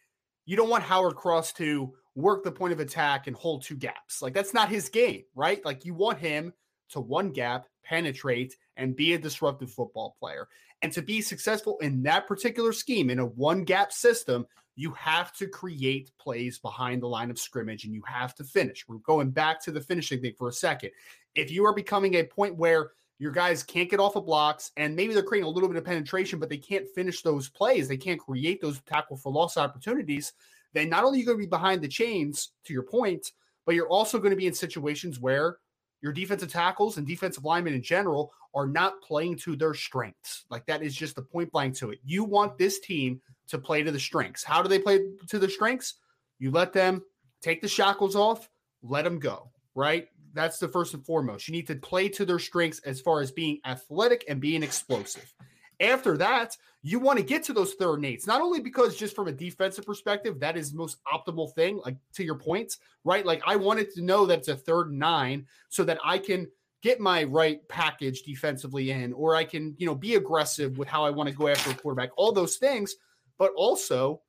you don't want Howard Cross to work the point of attack and hold two gaps. Like, that's not his game, right? Like, you want him to one gap, penetrate, and be a disruptive football player. And to be successful in that particular scheme, in a one gap system, you have to create plays behind the line of scrimmage and you have to finish. We're going back to the finishing thing for a second. If you are becoming a point where your guys can't get off of blocks and maybe they're creating a little bit of penetration, but they can't finish those plays, they can't create those tackle for loss opportunities, then not only are you going to be behind the chains, to your point, but you're also going to be in situations where your defensive tackles and defensive linemen in general are not playing to their strengths. Like, that is just the point blank to it. You want this team to play to the strengths. How do they play to the strengths? You let them take the shackles off, let them go, right? That's the first and foremost. You need to play to their strengths as far as being athletic and being explosive. After that, you want to get to those third and eights, not only because just from a defensive perspective, that is the most optimal thing, like to your point, right? Like, I wanted to know that it's a 3rd and 9 so that I can get my right package defensively in, or I can, you know, be aggressive with how I want to go after a quarterback, all those things. But also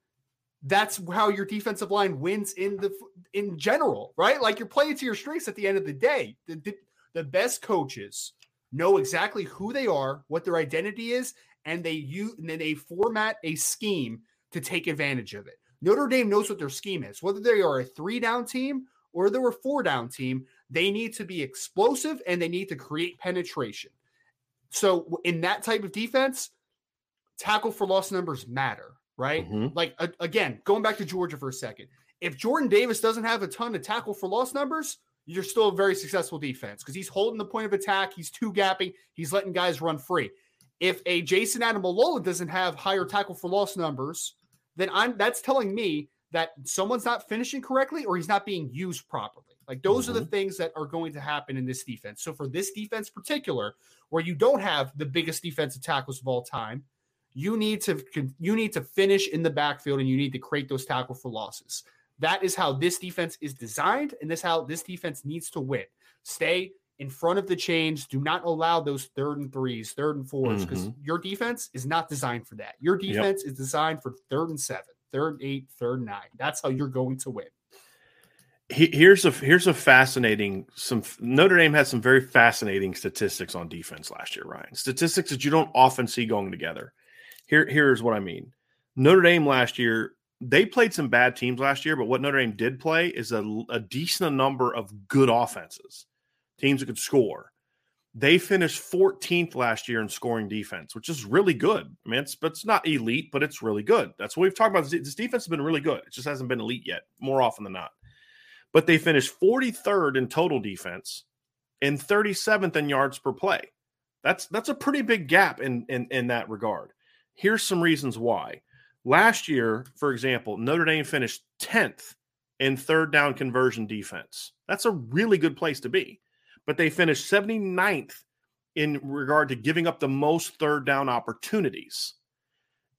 that's how your defensive line wins in general, right? Like, you're playing to your strengths at the end of the day. The best coaches know exactly who they are, what their identity is, and they format a scheme to take advantage of it. Notre Dame knows what their scheme is. Whether they are a 3-down team or they're a 4-down team, they need to be explosive and they need to create penetration. So in that type of defense, tackle for loss numbers matter, right? Mm-hmm. Like, again, going back to Georgia for a second, if Jordan Davis doesn't have a ton of tackle for loss numbers, you're still a very successful defense because he's holding the point of attack. He's two-gapping. He's letting guys run free. If a Jayson Ademilola doesn't have higher tackle for loss numbers, then that's telling me that someone's not finishing correctly or he's not being used properly. Like, those mm-hmm. are the things that are going to happen in this defense. So for this defense particular, where you don't have the biggest defensive tackles of all time, you need to finish in the backfield and you need to create those tackle for losses. That is how this defense is designed, and how this defense needs to win. Stay in front of the chains. Do not allow those 3rd and 3s, 3rd and 4s, because mm-hmm. your defense is not designed for that. Your defense is designed for 3rd and 7, 3rd and 8, 3rd and 9. That's how you're going to win. Here's a fascinating – Notre Dame had some very fascinating statistics on defense last year, Ryan. Statistics that you don't often see going together. Here's what I mean. Notre Dame last year – they played some bad teams last year, but what Notre Dame did play is a decent number of good offenses, teams that could score. They finished 14th last year in scoring defense, which is really good. I mean, it's not elite, but it's really good. That's what we've talked about. This defense has been really good. It just hasn't been elite yet, more often than not. But they finished 43rd in total defense and 37th in yards per play. That's a pretty big gap in that regard. Here's some reasons why. Last year, for example, Notre Dame finished 10th in 3rd down conversion defense. That's a really good place to be. But they finished 79th in regard to giving up the most 3rd down opportunities.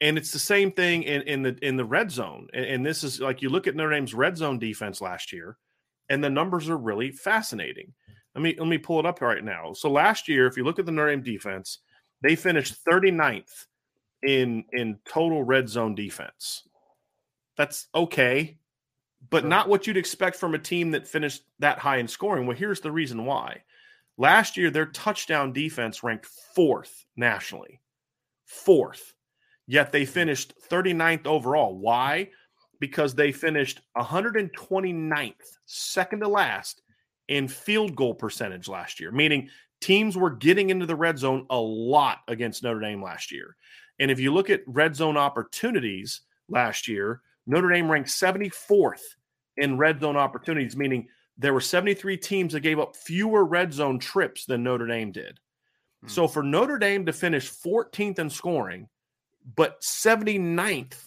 And it's the same thing in the red zone. And this is like, you look at Notre Dame's red zone defense last year, and the numbers are really fascinating. Let me pull it up right now. So last year, if you look at the Notre Dame defense, they finished 39th. In total red zone defense. That's okay, but not what you'd expect from a team that finished that high in scoring. Well, here's the reason why. Last year, their touchdown defense ranked 4th nationally. 4th. Yet they finished 39th overall. Why? Because they finished 129th, second to last, in field goal percentage last year, meaning teams were getting into the red zone a lot against Notre Dame last year. And if you look at red zone opportunities last year, Notre Dame ranked 74th in red zone opportunities, meaning there were 73 teams that gave up fewer red zone trips than Notre Dame did. Mm-hmm. So for Notre Dame to finish 14th in scoring, but 74th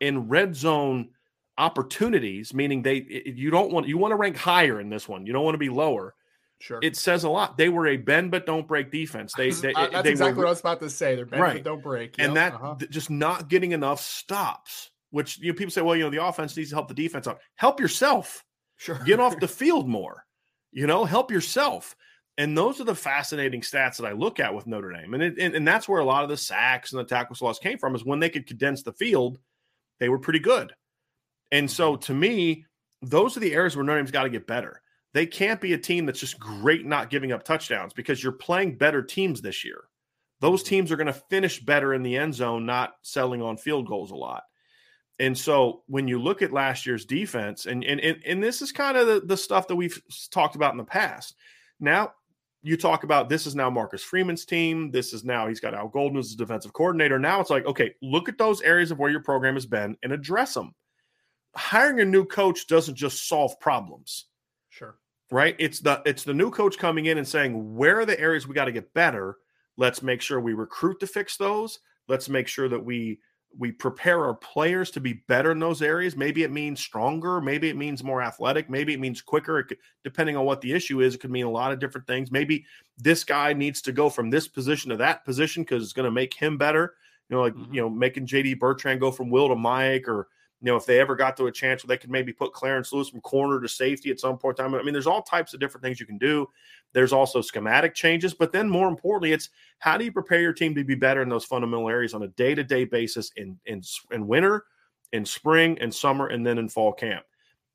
in red zone opportunities, meaning you want to rank higher in this one. You don't want to be lower. Sure. It says a lot. They were a bend but don't break defense. That's exactly what I was about to say. They're bend but don't break. And just not getting enough stops, which people say, well, the offense needs to help the defense out. Help yourself. Sure. Get off the field more. You know, help yourself. And those are the fascinating stats that I look at with Notre Dame. And that's where a lot of the sacks and the tackles loss came from, is when they could condense the field, they were pretty good. And so to me, those are the areas where Notre Dame's got to get better. They can't be a team that's just great not giving up touchdowns, because you're playing better teams this year. Those teams are going to finish better in the end zone, not settling on field goals a lot. And so when you look at last year's defense, and this is kind of the stuff that we've talked about in the past. Now, you talk about this is now Marcus Freeman's team. This is now he's got Al Golden as the defensive coordinator. Now it's like, okay, look at those areas of where your program has been and address them. Hiring a new coach doesn't just solve problems. Sure. Right? It's the new coach coming in and saying, where are the areas we got to get better? Let's make sure we recruit to fix those. Let's make sure that we prepare our players to be better in those areas. Maybe it means stronger. Maybe it means more athletic. Maybe it means quicker. It could, depending on what the issue is, it could mean a lot of different things. Maybe this guy needs to go from this position to that position because it's going to make him better. You know, like, you know, making J.D. Bertrand go from Will to Mike, or, you know, if they ever got to a chance where they could maybe put Clarence Lewis from corner to safety at some point in time. I mean, there's all types of different things you can do. There's also schematic changes, but then more importantly, it's how do you prepare your team to be better in those fundamental areas on a day-to-day basis in winter, in spring, and summer, and then in fall camp.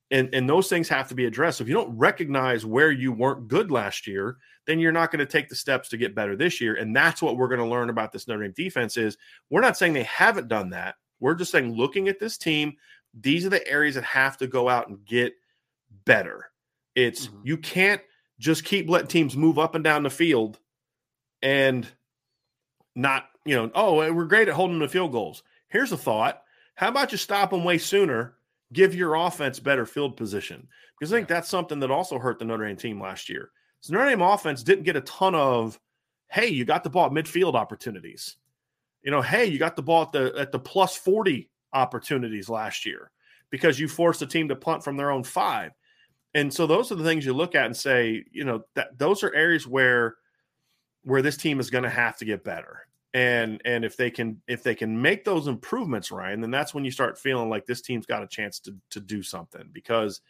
And those things have to be addressed. If you don't recognize where you weren't good last year, then you're not going to take the steps to get better this year. And that's what we're going to learn about this Notre Dame defense is we're not saying they haven't done that. We're just saying, looking at this team, these are the areas that have to go out and get better. It's you can't just keep letting teams move up and down the field and not, you know, oh, we're great at holding the field goals. Here's a thought. How about you stop them way sooner, give your offense better field position? Because I think that's something that also hurt the Notre Dame team last year. So Notre Dame offense didn't get a ton of, hey, you got the ball at midfield opportunities. You know, hey, you got the ball at the plus 40 opportunities last year because you forced the team to punt from their own 5. And so those are the things you look at and say, you know, that those are areas where this team is going to have to get better. And if they can make those improvements, Ryan, then that's when you start feeling like this team's got a chance to do something. Because,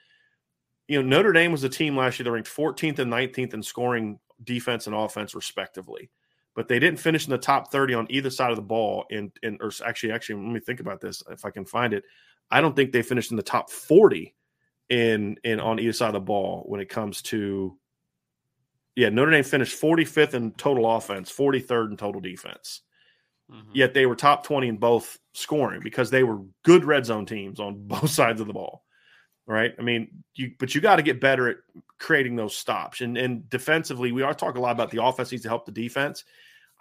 you know, Notre Dame was a team last year that ranked 14th and 19th in scoring defense and offense respectively. But they didn't finish in the top 30 on either side of the ball. Or actually, let me think about this. If I can find it, I don't think they finished in the top 40 in on either side of the ball when it comes to. Yeah, Notre Dame finished 45th in total offense, 43rd in total defense. Yet they were top 20 in both scoring because they were good red zone teams on both sides of the ball. Right? I mean, but you got to get better at creating those stops. And defensively, we are talking a lot about the offense needs to help the defense.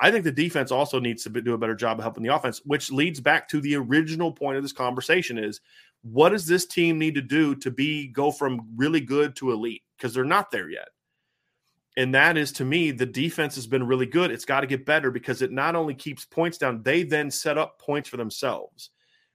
I think the defense also needs to do a better job of helping the offense, which leads back to the original point of this conversation is, what does this team need to do to go from really good to elite? Because they're not there yet. And that is, to me, the defense has been really good. It's got to get better because it not only keeps points down, they then set up points for themselves.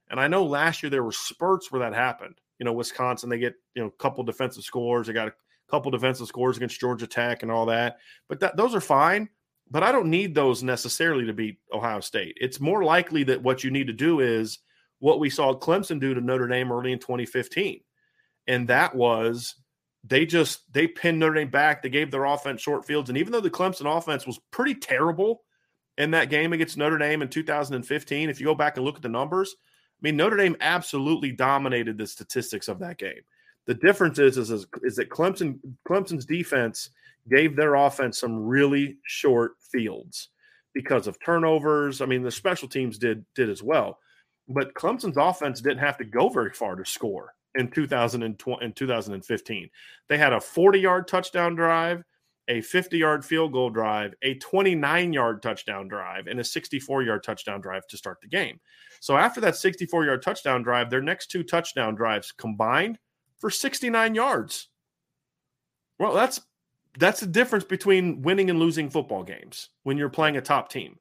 And I know last year there were spurts where that happened. You know, Wisconsin, they get, you know, a couple defensive scores. They got a couple defensive scores against Georgia Tech and all that. But those are fine. But I don't need those necessarily to beat Ohio State. It's more likely that what you need to do is what we saw Clemson do to Notre Dame early in 2015. And that was they pinned Notre Dame back. They gave their offense short fields. And even though the Clemson offense was pretty terrible in that game against Notre Dame in 2015, if you go back and look at the numbers, I mean, Notre Dame absolutely dominated the statistics of that game. The difference is that Clemson's defense gave their offense some really short fields because of turnovers. I mean, the special teams did as well. But Clemson's offense didn't have to go very far to score in 2015. They had a 40-yard touchdown drive, a 50-yard field goal drive, a 29-yard touchdown drive, and a 64-yard touchdown drive to start the game. So after that 64-yard touchdown drive, their next 2 touchdown drives combined for 69 yards. Well, that's the difference between winning and losing football games when you're playing a top team.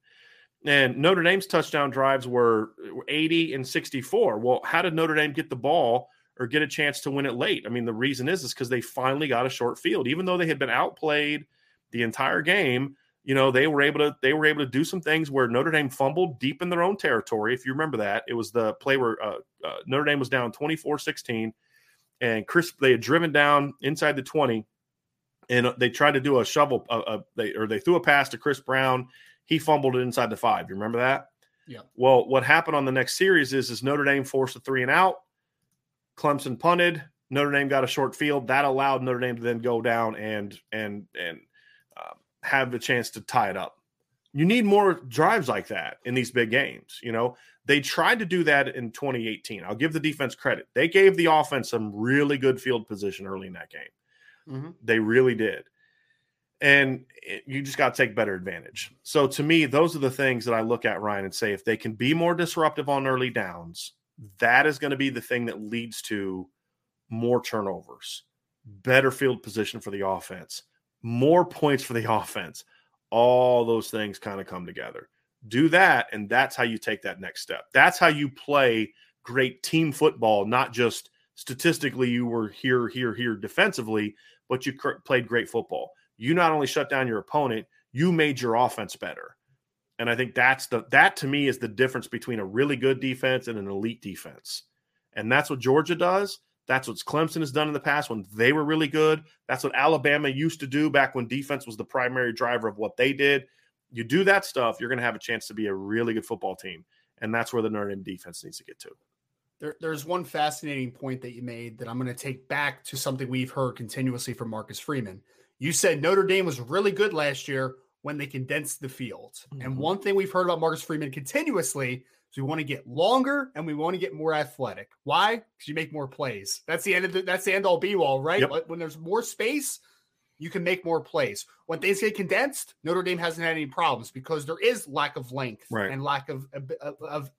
And Notre Dame's touchdown drives were 80 and 64. Well, how did Notre Dame get the ball or get a chance to win it late? I mean, the reason is because they finally got a short field. Even though they had been outplayed the entire game, you know, they were able to do some things where Notre Dame fumbled deep in their own territory. If you remember that, it was the play where Notre Dame was down 24-16, and they had driven down inside the 20, and they tried to do a shovel. They threw a pass to Chris Brown. He fumbled it inside the 5. You remember that? Yeah. Well, what happened on the next series is Notre Dame forced a 3-and-out. Clemson punted. Notre Dame got a short field. That allowed Notre Dame to then go down and have the chance to tie it up. You need more drives like that in these big games. You know, they tried to do that in 2018. I'll give the defense credit. They gave the offense some really good field position early in that game. Mm-hmm. They really did. And you just got to take better advantage. So to me, those are the things that I look at, Ryan, and say, if they can be more disruptive on early downs, that is going to be the thing that leads to more turnovers, better field position for the offense, more points for the offense. All those things kind of come together. Do that, and that's how you take that next step. That's how you play great team football, not just statistically you were here defensively, but you played great football. You not only shut down your opponent, you made your offense better. And I think that to me is the difference between a really good defense and an elite defense. And that's what Georgia does. That's what Clemson has done in the past when they were really good. That's what Alabama used to do back when defense was the primary driver of what they did. You do that stuff, you're going to have a chance to be a really good football team. And that's where the Notre Dame defense needs to get to. There's one fascinating point that you made that I'm going to take back to something we've heard continuously from Marcus Freeman. You said Notre Dame was really good last year when they condensed the field. Mm-hmm. And one thing we've heard about Marcus Freeman continuously is we want to get longer and we want to get more athletic. Why? Because you make more plays. That's the end all be all, right? Yep. When there's more space, you can make more plays. When things get condensed, Notre Dame hasn't had any problems because there is lack of length and lack of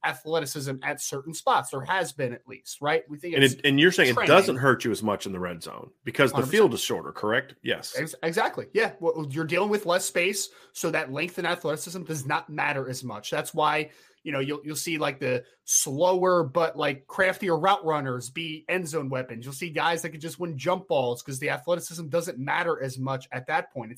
athleticism at certain spots. There has been at least, right? We think and you're saying training. It doesn't hurt you as much in the red zone because the 100%. Field is shorter, correct? Yes. Exactly. Yeah. Well, you're dealing with less space, so that length and athleticism does not matter as much. That's why you'll see like the slower but like craftier route runners be end zone weapons. You'll see guys that can just win jump balls because the athleticism doesn't matter as much at that point.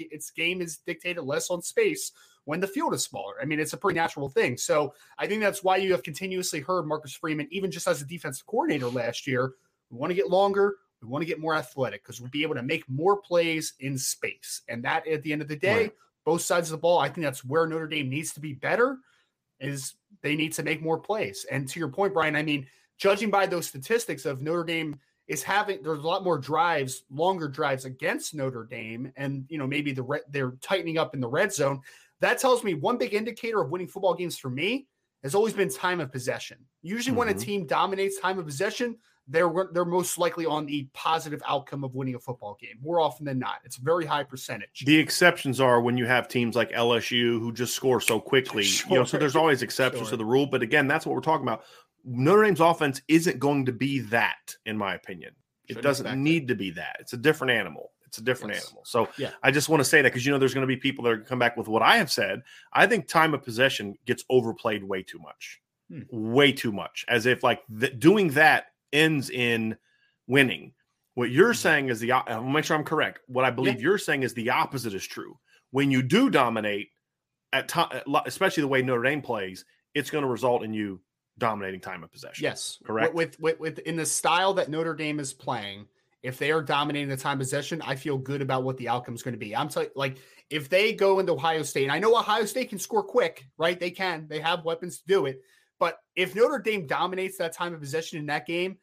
Its game is dictated less on space when the field is smaller. I mean, it's a pretty natural thing. So I think that's why you have continuously heard Marcus Freeman, even just as a defensive coordinator last year, we want to get longer. We want to get more athletic because we'll be able to make more plays in space. And that at the end of the day, both sides of the ball, I think that's where Notre Dame needs to be better. Is they need to make more plays. And to your point, Brian, I mean, judging by those statistics of Notre Dame there's a lot more drives, longer drives against Notre Dame. And, maybe they're tightening up in the red zone. That tells me one big indicator of winning football games for me has always been time of possession. Usually when a team dominates time of possession, they're most likely on the positive outcome of winning a football game more often than not. It's a very high percentage. The exceptions are when you have teams like LSU who just score so quickly. Sure. So there's always exceptions to the rule. But again, that's what we're talking about. Notre Dame's offense isn't going to be that, in my opinion. It doesn't need to be that. It's a different animal. So I just want to say that because, there's going to be people that are going to come back with what I have said. I think time of possession gets overplayed way too much. Way too much. As if like doing that ends in winning. What you're saying is I'll make sure I'm correct. What I believe you're saying is the opposite is true. When you do dominate, especially the way Notre Dame plays, it's going to result in you dominating time of possession. Yes. Correct. With in the style that Notre Dame is playing, if they are dominating the time possession, I feel good about what the outcome is going to be. I'm telling like if they go into Ohio State, and I know Ohio State can score quick, right? They can. They have weapons to do it. But if Notre Dame dominates that time of possession in that game,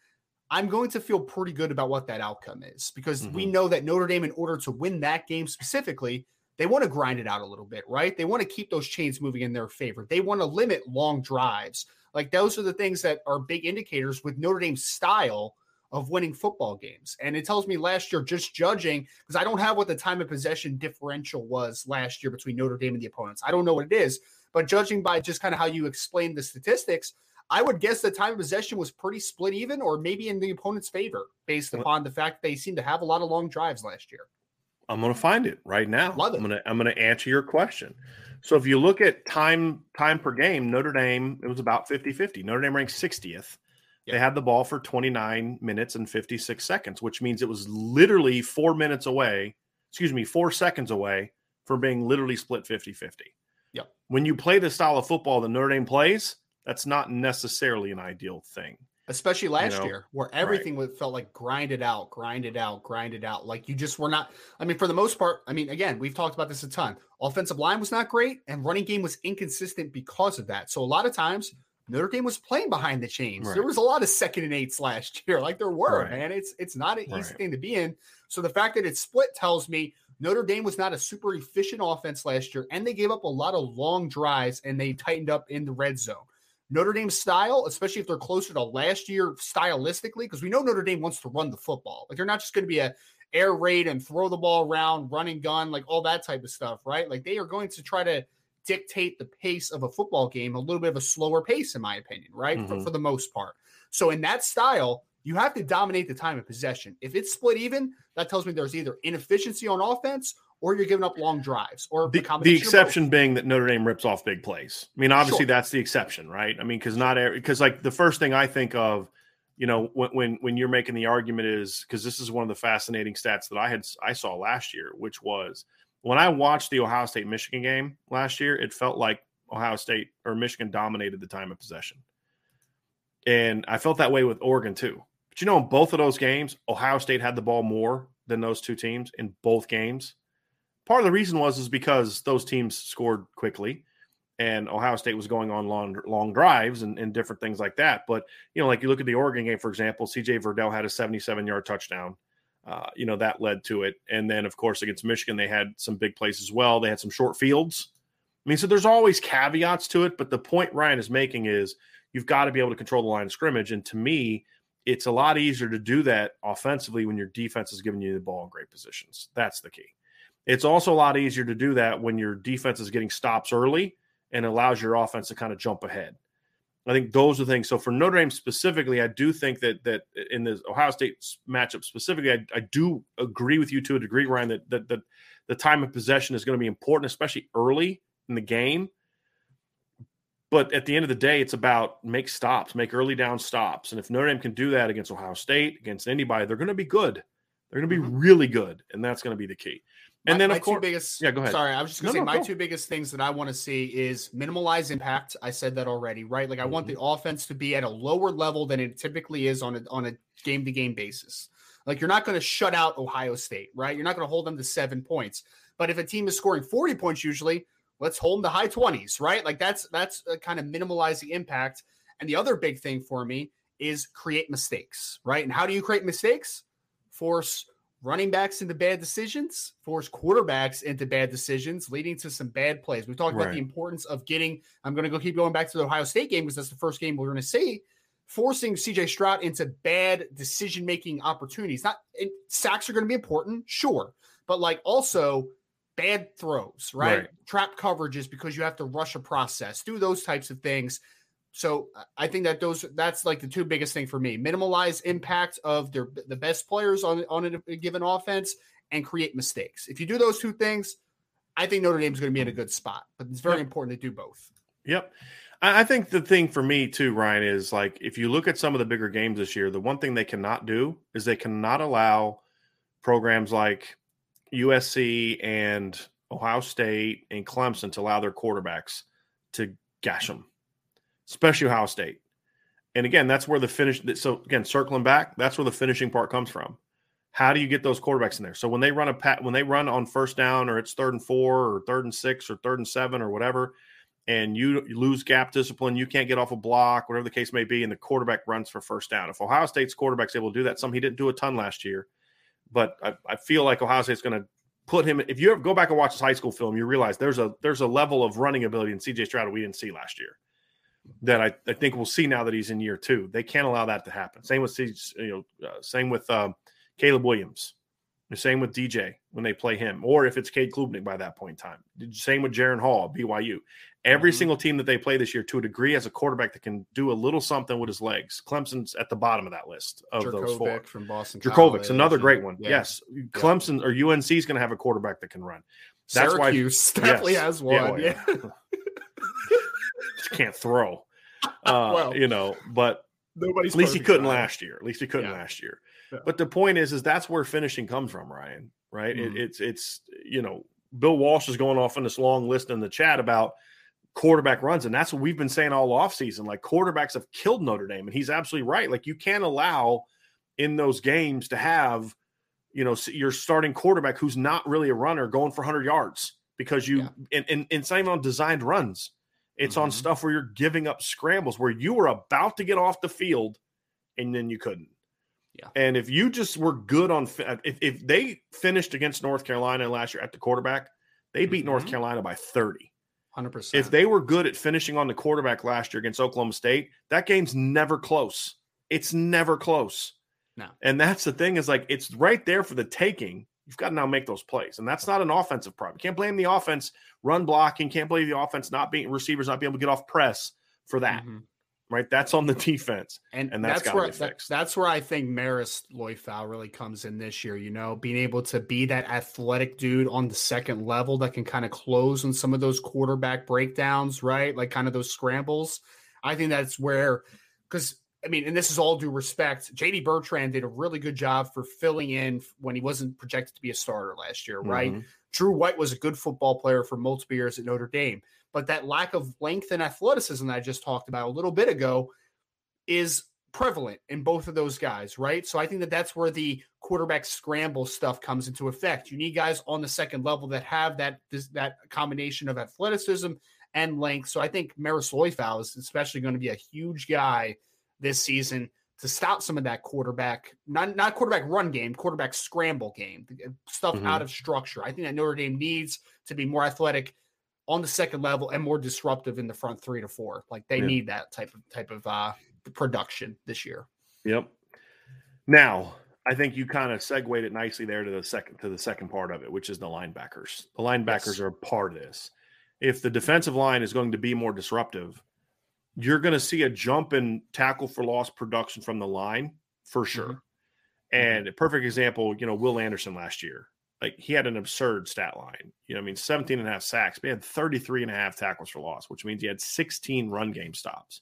I'm going to feel pretty good about what that outcome is because we know that Notre Dame, in order to win that game specifically, they want to grind it out a little bit, right? They want to keep those chains moving in their favor. They want to limit long drives. Like those are the things that are big indicators with Notre Dame's style of winning football games. And it tells me last year, just judging, because I don't have what the time of possession differential was last year between Notre Dame and the opponents. I don't know what it is. But judging by just kind of how you explain the statistics, I would guess the time of possession was pretty split even or maybe in the opponent's favor based upon the fact that they seemed to have a lot of long drives last year. I'm going to find it right now. Love it. I'm going to answer your question. So if you look at time per game, Notre Dame, it was about 50-50. Notre Dame ranked 60th. Yep. They had the ball for 29 minutes and 56 seconds, which means it was literally 4 seconds away from being literally split 50-50. Yep. When you play the style of football that Notre Dame plays, that's not necessarily an ideal thing. especially last year, where everything felt like grinded out. Like you just were not, I mean, for the most part, I mean, again, we've talked about this a ton. Offensive line was not great and running game was inconsistent because of that. So a lot of times Notre Dame was playing behind the chains. Right. There was a lot of 2nd and 8s last year. Like there were, man, it's not an easy thing to be in. So the fact that it's split tells me Notre Dame was not a super efficient offense last year, and they gave up a lot of long drives and they tightened up in the red zone. Notre Dame's style, especially if they're closer to last year stylistically, because we know Notre Dame wants to run the football. Like they're not just going to be a air raid and throw the ball around, run and gun, like all that type of stuff, right? Like they are going to try to dictate the pace of a football game, a little bit of a slower pace, in my opinion, right? For the most part. So in that style, you have to dominate the time of possession. If it's split even, that tells me there's either inefficiency on offense or you're giving up long drives, or the exception being that Notre Dame rips off big plays. I mean, obviously that's the exception, right? I mean, because like the first thing I think of, you know, when you're making the argument is, because this is one of the fascinating stats that I saw last year, which was when I watched the Ohio State Michigan game last year, it felt like Ohio State or Michigan dominated the time of possession. And I felt that way with Oregon too. But you know, in both of those games, Ohio State had the ball more than those two teams in both games. Part of the reason was because those teams scored quickly and Ohio State was going on long drives and different things like that. But, you know, like you look at the Oregon game, for example, C.J. Verdell had a 77-yard touchdown. You know, that led to it. And then, of course, against Michigan, they had some big plays as well. They had some short fields. I mean, so there's always caveats to it. But the point Ryan is making is you've got to be able to control the line of scrimmage. And to me, it's a lot easier to do that offensively when your defense is giving you the ball in great positions. That's the key. It's also a lot easier to do that when your defense is getting stops early and allows your offense to kind of jump ahead. I think those are things. So for Notre Dame specifically, I do think that in the Ohio State matchup specifically, I do agree with you to a degree, Ryan, that the time of possession is going to be important, especially early in the game. But at the end of the day, it's about make stops, make early down stops. And if Notre Dame can do that against Ohio State, against anybody, they're going to be good. They're going to be really good, and that's going to be the key. And then, of course, go ahead. Sorry, I was just going to say my two biggest things that I want to see is minimalize impact. I said that already, right? Like I want the offense to be at a lower level than it typically is on a game-to-game basis. Like you're not going to shut out Ohio State, right? You're not going to hold them to 7 points. But if a team is scoring 40 points usually, let's hold them to high 20s, right? Like that's a kind of minimalizing impact. And the other big thing for me is create mistakes, right? And how do you create mistakes? Force running backs into bad decisions, force quarterbacks into bad decisions, leading to some bad plays. We've talked about the importance of getting, I'm going to keep going back to the Ohio State game because that's the first game we're going to see, forcing C.J. Stroud into bad decision-making opportunities. Sacks are going to be important, sure, but like also bad throws, right? Trap coverages because you have to rush a process, do those types of things. So I think that that's like the two biggest thing for me: minimalize impact of the best players on a given offense and create mistakes. If you do those two things, I think Notre Dame's going to be in a good spot. But it's very important to do both. Yep, I think the thing for me too, Ryan, is like if you look at some of the bigger games this year, the one thing they cannot do is they cannot allow programs like USC and Ohio State and Clemson to allow their quarterbacks to gash them. Especially Ohio State. And again, that's where the finish. So again, circling back, that's where the finishing part comes from. How do you get those quarterbacks in there? So when they run on first down, or it's 3rd and 4, or 3rd and 6, or 3rd and 7, or whatever, and you lose gap discipline, you can't get off a block, whatever the case may be, and the quarterback runs for first down. If Ohio State's quarterback's able to do that, something he didn't do a ton last year, but I feel like Ohio State's going to put him. If you ever go back and watch his high school film, you realize there's a level of running ability in C.J. Stroud we didn't see last year. That I think we'll see now that he's in year two. They can't allow that to happen. Same with Caleb Williams. The same with DJ when they play him, or if it's Cade Klubnik by that point in time. Same with Jaron Hall, BYU. Every single team that they play this year, to a degree, has a quarterback that can do a little something with his legs. Clemson's at the bottom of that list of those four. From Boston Jerkovic's another great one. Yeah. Yes, Clemson or UNC is going to have a quarterback that can run. That's Syracuse definitely has one. Yeah. Can't throw, but at least he couldn't last year. Yeah. But the point is that's where finishing comes from, Ryan. Right? It's Bill Walsh is going off on this long list in the chat about quarterback runs. And that's what we've been saying all offseason. Like, quarterbacks have killed Notre Dame. And he's absolutely right. Like, you can't allow in those games to have, you know, your starting quarterback who's not really a runner going for 100 yards because you and it's not even on designed runs. It's on stuff where you're giving up scrambles, where you were about to get off the field and then you couldn't. Yeah. And if you just were good on if they finished against North Carolina last year at the quarterback, they beat North Carolina by 30. 100%. If they were good at finishing on the quarterback last year against Oklahoma State, that game's never close. It's never close. No. And that's the thing is, like, it's right there for the taking. You've got to now make those plays. And that's not an offensive problem. You can't blame the offense run blocking. Can't blame the offense not being receivers, not being able to get off press for that. Right. That's on the defense. And that's where that's where I think Marist Liufau really comes in this year, you know, being able to be that athletic dude on the second level that can kind of close on some of those quarterback breakdowns, right? Like kind of those scrambles. I think that's where, because I mean, and this is all due respect, J.D. Bertrand did a really good job for filling in when he wasn't projected to be a starter last year, right? Drew White was a good football player for multiple years at Notre Dame, but that lack of length and athleticism that I just talked about a little bit ago is prevalent in both of those guys, right? So I think that that's where the quarterback scramble stuff comes into effect. You need guys on the second level that have that combination of athleticism and length. So I think Marist Liufau is especially going to be a huge guy this season to stop some of that quarterback, not quarterback run game, quarterback scramble game, stuff out of structure. I think that Notre Dame needs to be more athletic on the second level and more disruptive in the front 3 to 4. Like they need that type of production this year. Yep. Now, I think you kind of segued it nicely there to the second part of it, which is the linebackers. The linebackers are a part of this. If the defensive line is going to be more disruptive, you're going to see a jump in tackle for loss production from the line for sure. And a perfect example, you know, Will Anderson last year, like he had an absurd stat line, you know, I mean, 17 and a half sacks, but he had 33 and a half tackles for loss, which means he had 16 run game stops.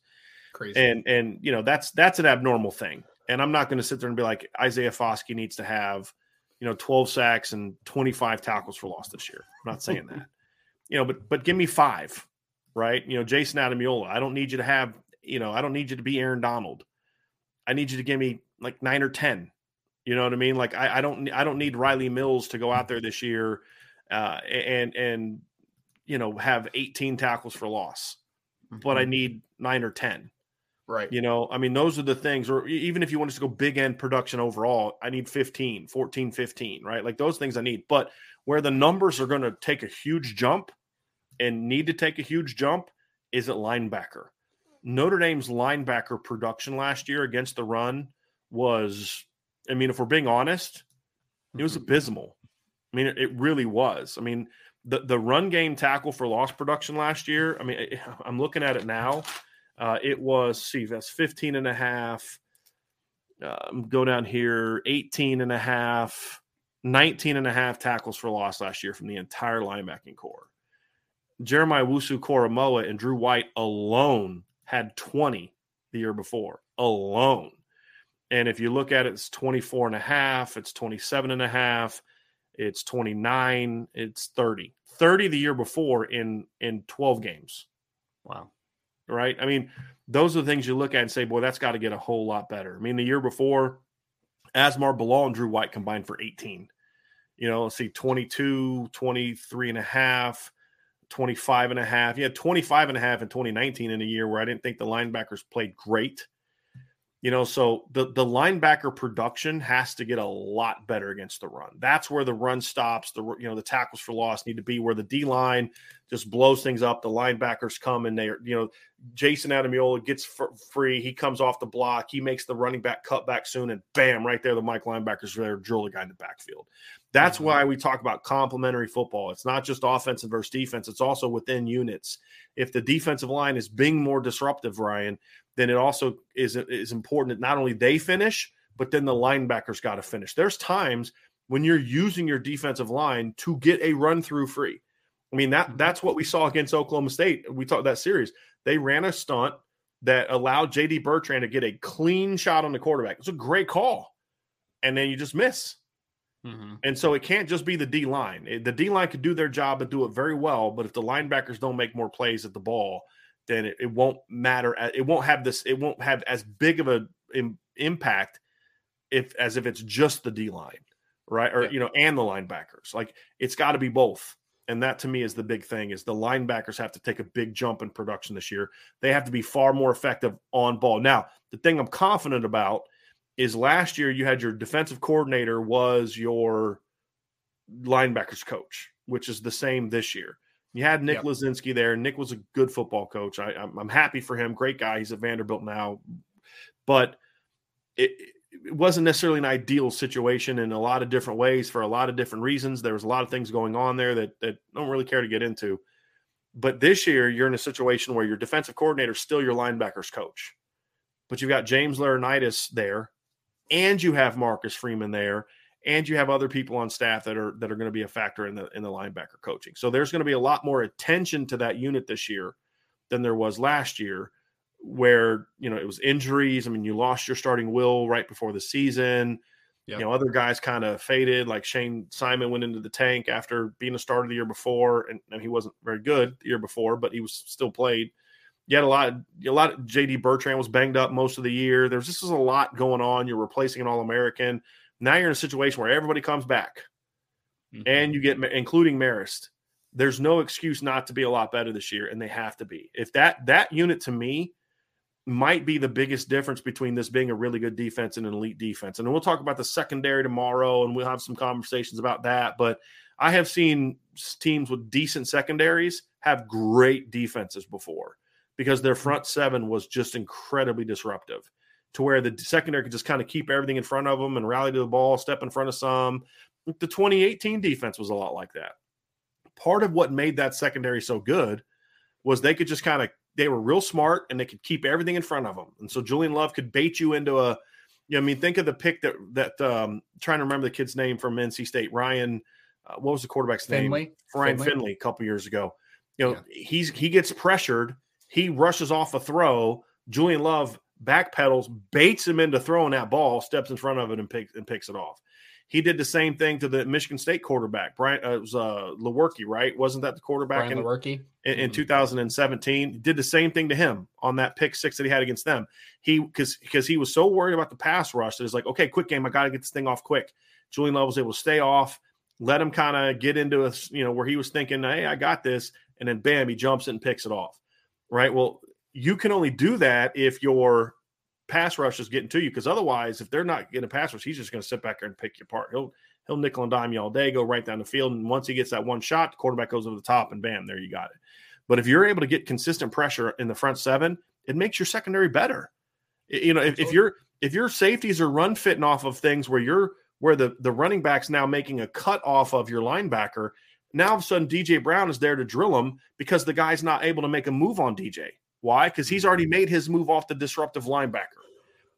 Crazy. And, you know, that's an abnormal thing. And I'm not going to sit there and be like, Isaiah Foskey needs to have, you know, 12 sacks and 25 tackles for loss this year. I'm not saying that, you know, but give me 5. Right. You know, Jayson Ademilola, I don't need you to have, you know, I don't need you to be Aaron Donald. I need you to give me like 9 or 10. You know what I mean? Like, I don't need Riley Mills to go out there this year and, you know, have 18 tackles for loss, but I need 9 or 10. Right. You know, I mean, those are the things, or even if you want us to go big end production overall, I need 15, 14, 15, right? Like those things I need, but where the numbers are going to take a huge jump and need to take a huge jump is at linebacker. Notre Dame's linebacker production last year against the run was, I mean, if we're being honest, it was abysmal. I mean, it really was. I mean, the run game tackle for loss production last year, I mean, I'm looking at it now. It was, see, that's 15 and a half. Go down here, 18 and a half, 19 and a half tackles for loss last year from the entire linebacking corps. Jeremiah Wusu-Koramoah and Drew White alone had 20 the year before, alone. And if you look at it, it's 24 and a half, it's 27 and a half, it's 29, it's 30. 30 the year before in 12 games. Wow. Right? I mean, those are the things you look at and say, boy, that's got to get a whole lot better. I mean, the year before, Asmar Bilal and Drew White combined for 18. You know, let's see, 22, 23 and a half, 25 and a half. You had 25 and a half in 2019 in a year where I didn't think the linebackers played great. You know, so the linebacker production has to get a lot better against the run. That's where the run stops. The tackles for loss need to be where the D-line just blows things up. The linebackers come and they're, you know, Jayson Ademilola gets free. He comes off the block. He makes the running back cut back soon and bam, right there, the Mike linebackers are there, drill the guy in the backfield. That's why we talk about complementary football. It's not just offensive versus defense. It's also within units. If the defensive line is being more disruptive, Ryan, then it also is important that not only they finish, but then the linebackers got to finish. There's times when you're using your defensive line to get a run-through free. I mean, that's what we saw against Oklahoma State. We talked that series. They ran a stunt that allowed J.D. Bertrand to get a clean shot on the quarterback. It's a great call. And then you just miss. Mm-hmm. And so it can't just be the D-line. The D-line could do their job and do it very well, but if the linebackers don't make more plays at the ball, then it won't matter. It won't have this. It won't have as big of an impact if it's just the D-line, right? Or, yeah, you know, and the linebackers. Like, it's got to be both. And that, to me, is the big thing, is the linebackers have to take a big jump in production this year. They have to be far more effective on ball. Now, the thing I'm confident about is last year you had your defensive coordinator was your linebackers coach, which is the same this year. You had Nick Lezinski there. Nick was a good football coach. I'm happy for him. Great guy. He's at Vanderbilt now. But it wasn't necessarily an ideal situation in a lot of different ways for a lot of different reasons. There was a lot of things going on there that I don't really care to get into. But this year you're in a situation where your defensive coordinator is still your linebackers coach. But you've got James Laurinaitis there, and you have Marcus Freeman there, and you have other people on staff that are going to be a factor in the linebacker coaching. So there's going to be a lot more attention to that unit this year than there was last year, where, you know, it was injuries. I mean, you lost your starting Will right before the season. Yep. You know, other guys kind of faded, like Shane Simon went into the tank after being a starter the year before, and he wasn't very good the year before, but he was still played. You had a lot of J.D. Bertrand was banged up most of the year. There's just a lot going on. You're replacing an All-American. Now you're in a situation where everybody comes back, mm-hmm. and you get, including Marist. There's no excuse not to be a lot better this year, and they have to be. If that unit, to me, might be the biggest difference between this being a really good defense and an elite defense. And we'll talk about the secondary tomorrow, and we'll have some conversations about that. But I have seen teams with decent secondaries have great defenses before, because their front seven was just incredibly disruptive, to where the secondary could just kind of keep everything in front of them and rally to the ball, step in front of some. The 2018 defense was a lot like that. Part of what made that secondary so good was they could just kind of, they were real smart and they could keep everything in front of them. And so Julian Love could bait you into a, you know, I mean, think of the pick that trying to remember the kid's name from NC State, Ryan, what was the quarterback's name? Ryan Finley a couple years ago. You know, he gets pressured. He rushes off a throw. Julian Love backpedals, baits him into throwing that ball, steps in front of it, and picks it off. He did the same thing to the Michigan State quarterback. Brian, it was Lewerke, right? Wasn't that the quarterback in 2017? Did the same thing to him on that pick six that he had against them. Because he was so worried about the pass rush that it's like, okay, quick game, I got to get this thing off quick. Julian Love was able to stay off, let him kind of get into a, you know, where he was thinking, hey, I got this, and then bam, he jumps it and picks it off. Right. Well, you can only do that if your pass rush is getting to you, because otherwise, if they're not getting a pass rush, he's just going to sit back there and pick you apart. He'll nickel and dime you all day, go right down the field, and once he gets that one shot, the quarterback goes over the top, and bam, there you got it. But if you're able to get consistent pressure in the front seven, it makes your secondary better. You know, if your safeties are run fitting off of things where the running back's now making a cut off of your linebacker. Now, all of a sudden, DJ Brown is there to drill him because the guy's not able to make a move on DJ. Why? Because he's already made his move off the disruptive linebacker.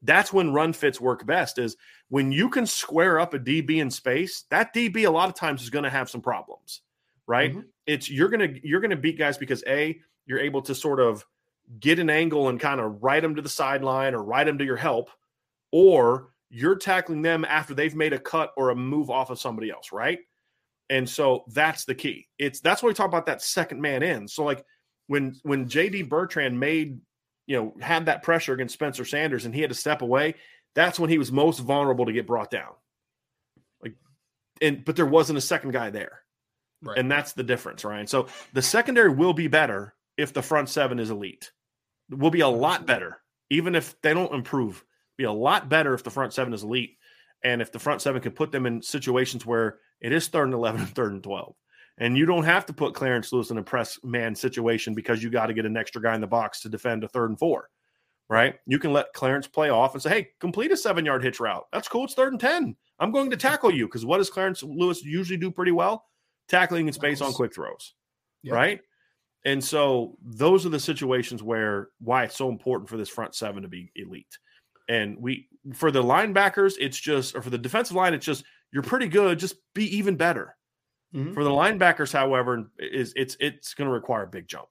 That's when run fits work best, is when you can square up a DB in space. That DB a lot of times is going to have some problems, right? Mm-hmm. It's you're going to beat guys because, A, you're able to sort of get an angle and kind of ride them to the sideline or ride them to your help, or you're tackling them after they've made a cut or a move off of somebody else, right? And so that's the key. That's why we talk about that second man in. So like when J.D. Bertrand had that pressure against Spencer Sanders and he had to step away, that's when he was most vulnerable to get brought down. But there wasn't a second guy there. Right. And that's the difference, Ryan. So the secondary will be better if the front seven is elite. It will be a lot better, even if they don't improve. It'll be a lot better if the front seven is elite. And if the front seven could put them in situations where it is 3rd and 11 and 3rd and 12, and you don't have to put Clarence Lewis in a press man situation because you got to get an extra guy in the box to defend a 3rd and 4, right? You can let Clarence play off and say, hey, complete a 7-yard hitch route. That's cool. It's 3rd and 10. I'm going to tackle you, because what does Clarence Lewis usually do pretty well? Tackling in space on quick throws, right? And so those are the situations why it's so important for this front seven to be elite. And for the linebackers, for the defensive line, it's just, you're pretty good, just be even better. Mm-hmm. For the linebackers, however, it's going to require a big jump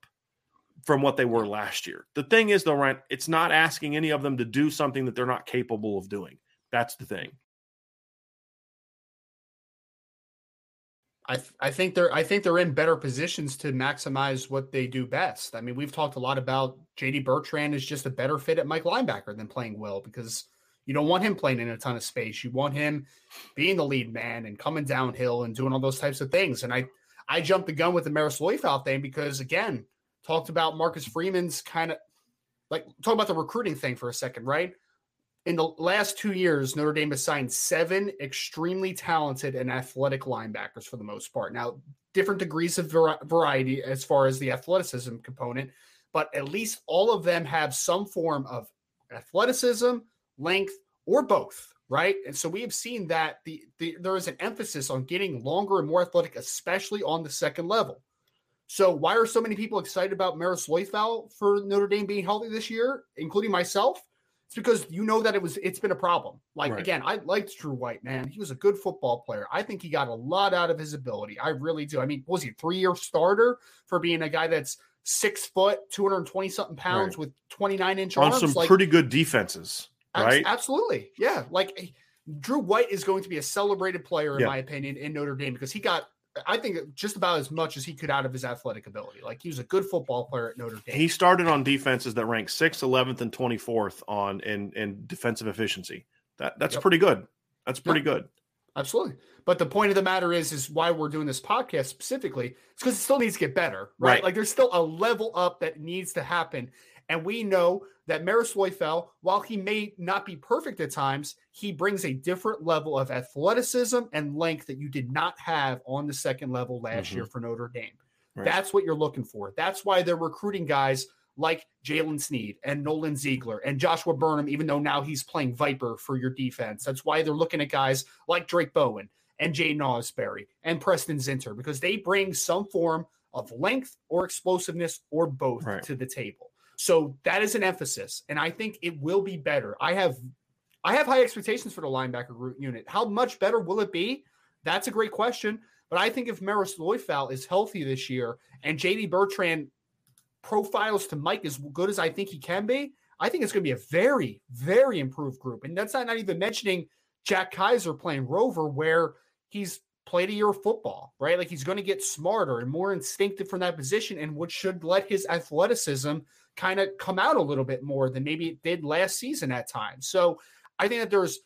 from what they were last year. The thing is, though, Ryan, it's not asking any of them to do something that they're not capable of doing. That's the thing. I think they're in better positions to maximize what they do best. I mean, we've talked a lot about J.D. Bertrand is just a better fit at Mike linebacker than playing Will, because you don't want him playing in a ton of space. You want him being the lead man and coming downhill and doing all those types of things. And I jumped the gun with the Marist Liufau thing because, again, talked about Marcus Freeman's kind of like talk about the recruiting thing for a second, right? In the last 2 years, Notre Dame has signed 7 extremely talented and athletic linebackers for the most part. Now, different degrees of variety as far as the athleticism component, but at least all of them have some form of athleticism, length, or both, right? And so we have seen that there is an emphasis on getting longer and more athletic, especially on the second level. So why are so many people excited about Marist Liufau for Notre Dame being healthy this year, including myself? It's because you know that it's been a problem. Like, right. Again, I liked Drew White, man. He was a good football player. I think he got a lot out of his ability. I really do. I mean, was he a 3-year starter for being a guy that's 6 foot, 220-something pounds, right, with 29-inch arms? On some pretty good defenses, right? Absolutely, yeah. Like, Drew White is going to be a celebrated player, in my opinion, in Notre Dame because he got, I think, just about as much as he could out of his athletic ability. Like, he was a good football player at Notre Dame. He started on defenses that ranked 6th, 11th, and 24th in defensive efficiency. That's pretty good. That's pretty good. Absolutely. But the point of the matter is why we're doing this podcast specifically. It's because it still needs to get better, right? Like, there's still a level up that needs to happen. And we know that Marist Liufau, while he may not be perfect at times, he brings a different level of athleticism and length that you did not have on the second level last year for Notre Dame. Right. That's what you're looking for. That's why they're recruiting guys like Jalen Snead and Nolan Ziegler and Joshua Burnham, even though now he's playing Viper for your defense. That's why they're looking at guys like Drake Bowen and Jay Nosberry and Preston Zinter, because they bring some form of length or explosiveness or both to the table. So that is an emphasis, and I think it will be better. I have high expectations for the linebacker unit. How much better will it be? That's a great question, but I think if Marist Liufau is healthy this year and J.D. Bertrand profiles to Mike as good as I think he can be, I think it's going to be a very, very improved group. And that's not even mentioning Jack Kaiser playing Rover, where he's played a year of football, right? Like, he's going to get smarter and more instinctive from that position, and which should let his athleticism kind of come out a little bit more than maybe it did last season at times. So I think that there's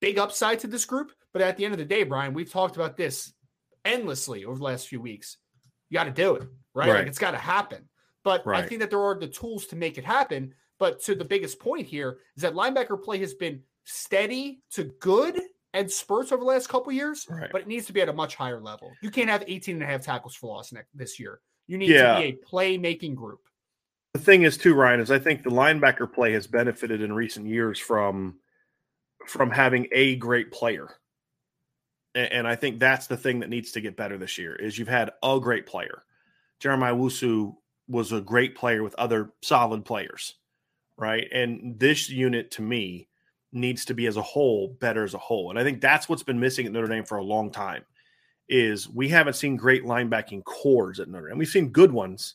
big upside to this group, but at the end of the day, Brian, we've talked about this endlessly over the last few weeks. You got to do it, right? Like, it's got to happen. But I think that there are the tools to make it happen. But to the biggest point here is that linebacker play has been steady to good and spurts over the last couple of years, but it needs to be at a much higher level. You can't have 18.5 tackles for loss this year. You need to be a playmaking group. The thing is, too, Ryan, is I think the linebacker play has benefited in recent years from having a great player. And I think that's the thing that needs to get better this year is you've had a great player. Jeremiah Wusu was a great player with other solid players, right? And this unit, to me, needs to be as a whole better as a whole. And I think that's what's been missing at Notre Dame for a long time is we haven't seen great linebacking cores at Notre Dame. We've seen good ones.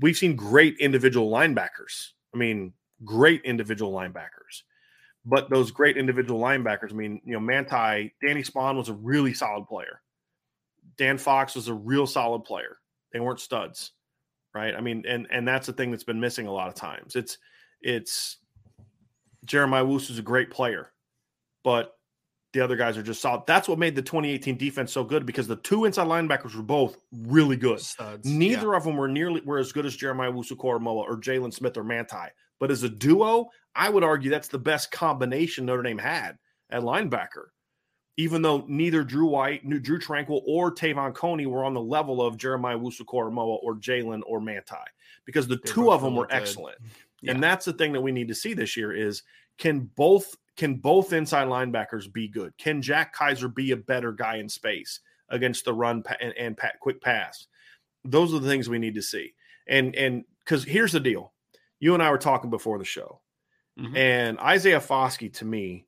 We've seen great individual linebackers. I mean, great individual linebackers. But those great individual linebackers, I mean, you know, Danny Spahn was a really solid player. Dan Fox was a real solid player. They weren't studs, right? I mean, and that's the thing that's been missing a lot of times. It's Jeremiah Wusu is a great player, but the other guys are just solid. That's what made the 2018 defense so good, because the 2 inside linebackers were both really good. Studs, Neither of them were as good as Jeremiah Wusu-Koramoah or Jalen Smith or Manti. But as a duo, I would argue that's the best combination Notre Dame had at linebacker, even though neither Drew White, Drew Tranquill, or Tavon Coney were on the level of Jeremiah Wusu-Koramoah or Jalen or Manti, because the two of them were excellent. Yeah. And that's the thing that we need to see this year is can both inside linebackers be good? Can Jack Kaiser be a better guy in space against the run and quick pass? Those are the things we need to see. And because here's the deal. You and I were talking before the show. Mm-hmm. And Isaiah Foskey, to me,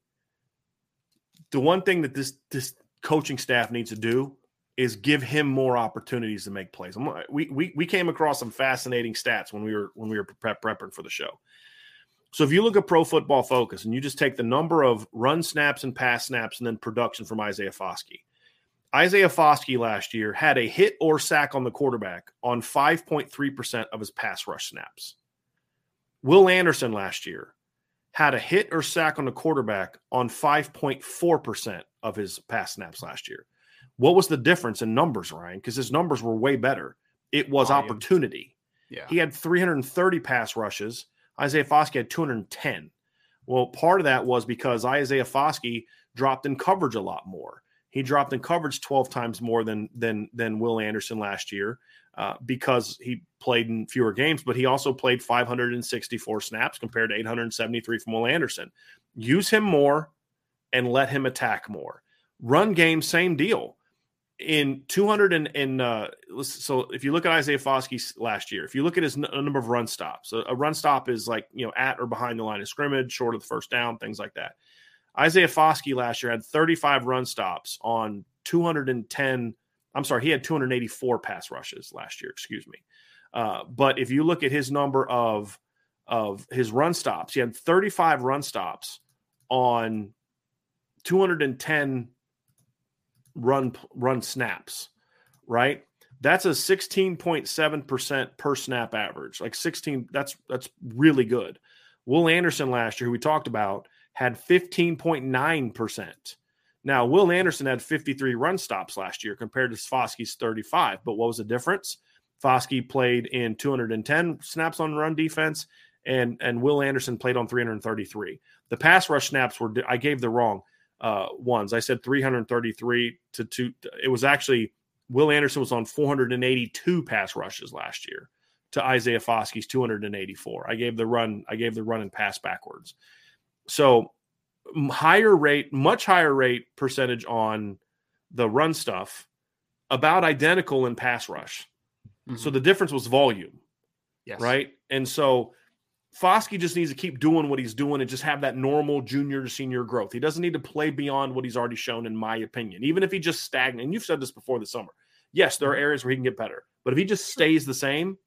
the one thing that this coaching staff needs to do is give him more opportunities to make plays. We came across some fascinating stats when we were prepping for the show. So if you look at Pro Football Focus and you just take the number of run snaps and pass snaps and then production from Isaiah Foskey, Isaiah Foskey last year had a hit or sack on the quarterback on 5.3% of his pass rush snaps. Will Anderson last year had a hit or sack on the quarterback on 5.4% of his pass snaps last year. What was the difference in numbers, Ryan? Because his numbers were way better. It was opportunity. Yeah. He had 330 pass rushes. Isaiah Foskey had 210. Well, part of that was because Isaiah Foskey dropped in coverage a lot more. He dropped in coverage 12 times more than Will Anderson last year because he played in fewer games, but he also played 564 snaps compared to 873 from Will Anderson. Use him more and let him attack more. Run game, same deal. In 200 so if you look at Isaiah Foskey last year, if you look at his number of run stops, a run stop is like, you know, at or behind the line of scrimmage, short of the first down, things like that. Isaiah Foskey last year had 35 run stops on 284 pass rushes last year, excuse me. But if you look at his number of his run stops, he had 35 run stops on 210 run snaps, right? That's a 16.7% per snap average. Like 16, that's really good. Will Anderson last year, who we talked about, had 15.9%. Now, Will Anderson had 53 run stops last year compared to Foskey's 35, but what was the difference? Foskey played in 210 snaps on run defense, and Will Anderson played on 333. The pass rush snaps were – I gave the wrong ones. I said 333 to two. It was actually – Will Anderson was on 482 pass rushes last year to Isaiah Foskey's 284. I gave the run and pass backwards. So much higher rate percentage on the run stuff, about identical in pass rush. Mm-hmm. So the difference was volume, yes, right? And so Foskey just needs to keep doing what he's doing and just have that normal junior to senior growth. He doesn't need to play beyond what he's already shown, in my opinion, even if he just stagnates. And you've said this before this summer. Yes, there are areas where he can get better, but if he just stays the same,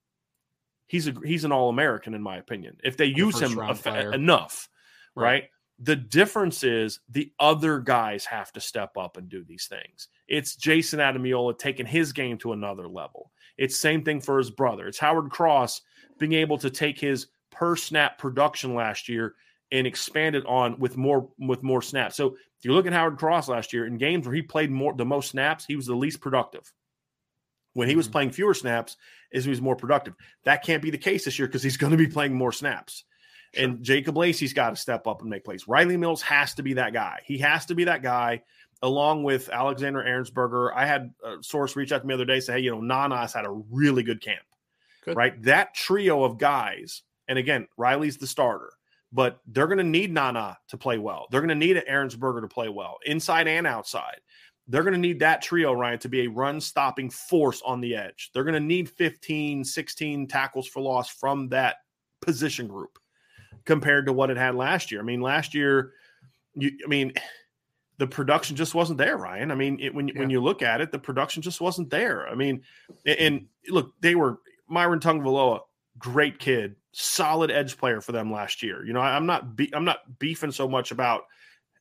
he's an All-American, in my opinion, if they use him enough. Right. The difference is the other guys have to step up and do these things. It's Jayson Ademilola taking his game to another level. It's same thing for his brother. It's Howard Cross being able to take his per snap production last year and expand it on with more snaps. So if you look at Howard Cross last year, in games where he played the most snaps, he was the least productive. When he was playing fewer snaps, he was more productive. That can't be the case this year because he's going to be playing more snaps. Sure. And Jacob Lacey's got to step up and make plays. Riley Mills has to be that guy. He has to be that guy, along with Alexander Ahrensberger. I had a source reach out to me the other day, say, hey, you know, Nana's had a really good camp, right? That trio of guys, and again, Riley's the starter, but they're going to need Nana to play well. They're going to need Ahrensberger to play well, inside and outside. They're going to need that trio, Ryan, to be a run-stopping force on the edge. They're going to need 15, 16 tackles for loss from that position group, compared to what it had last year. I mean, the production just wasn't there, Ryan. I mean, when you look at it, the production just wasn't there. I mean, and look, they were Myron Tungvaloa, great kid, solid edge player for them last year. You know, I'm not beefing so much about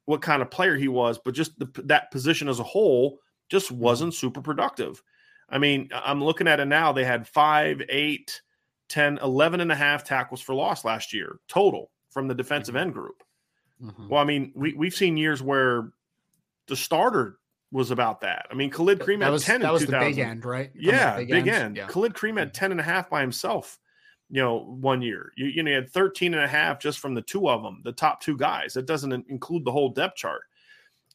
what kind of player he was, but just that position as a whole just wasn't super productive. I mean, I'm looking at it now. They had 11.5 tackles for loss last year total from the defensive end group. Mm-hmm. Well, I mean, we've seen years where the starter was about that. I mean, Khalid Cream had 10 in 2000. That was the big end, right? Yeah, big end. Yeah. Khalid Cream had 10.5 by himself, you know, one year. You had 13.5 just from the two of them, the top two guys. That doesn't include the whole depth chart.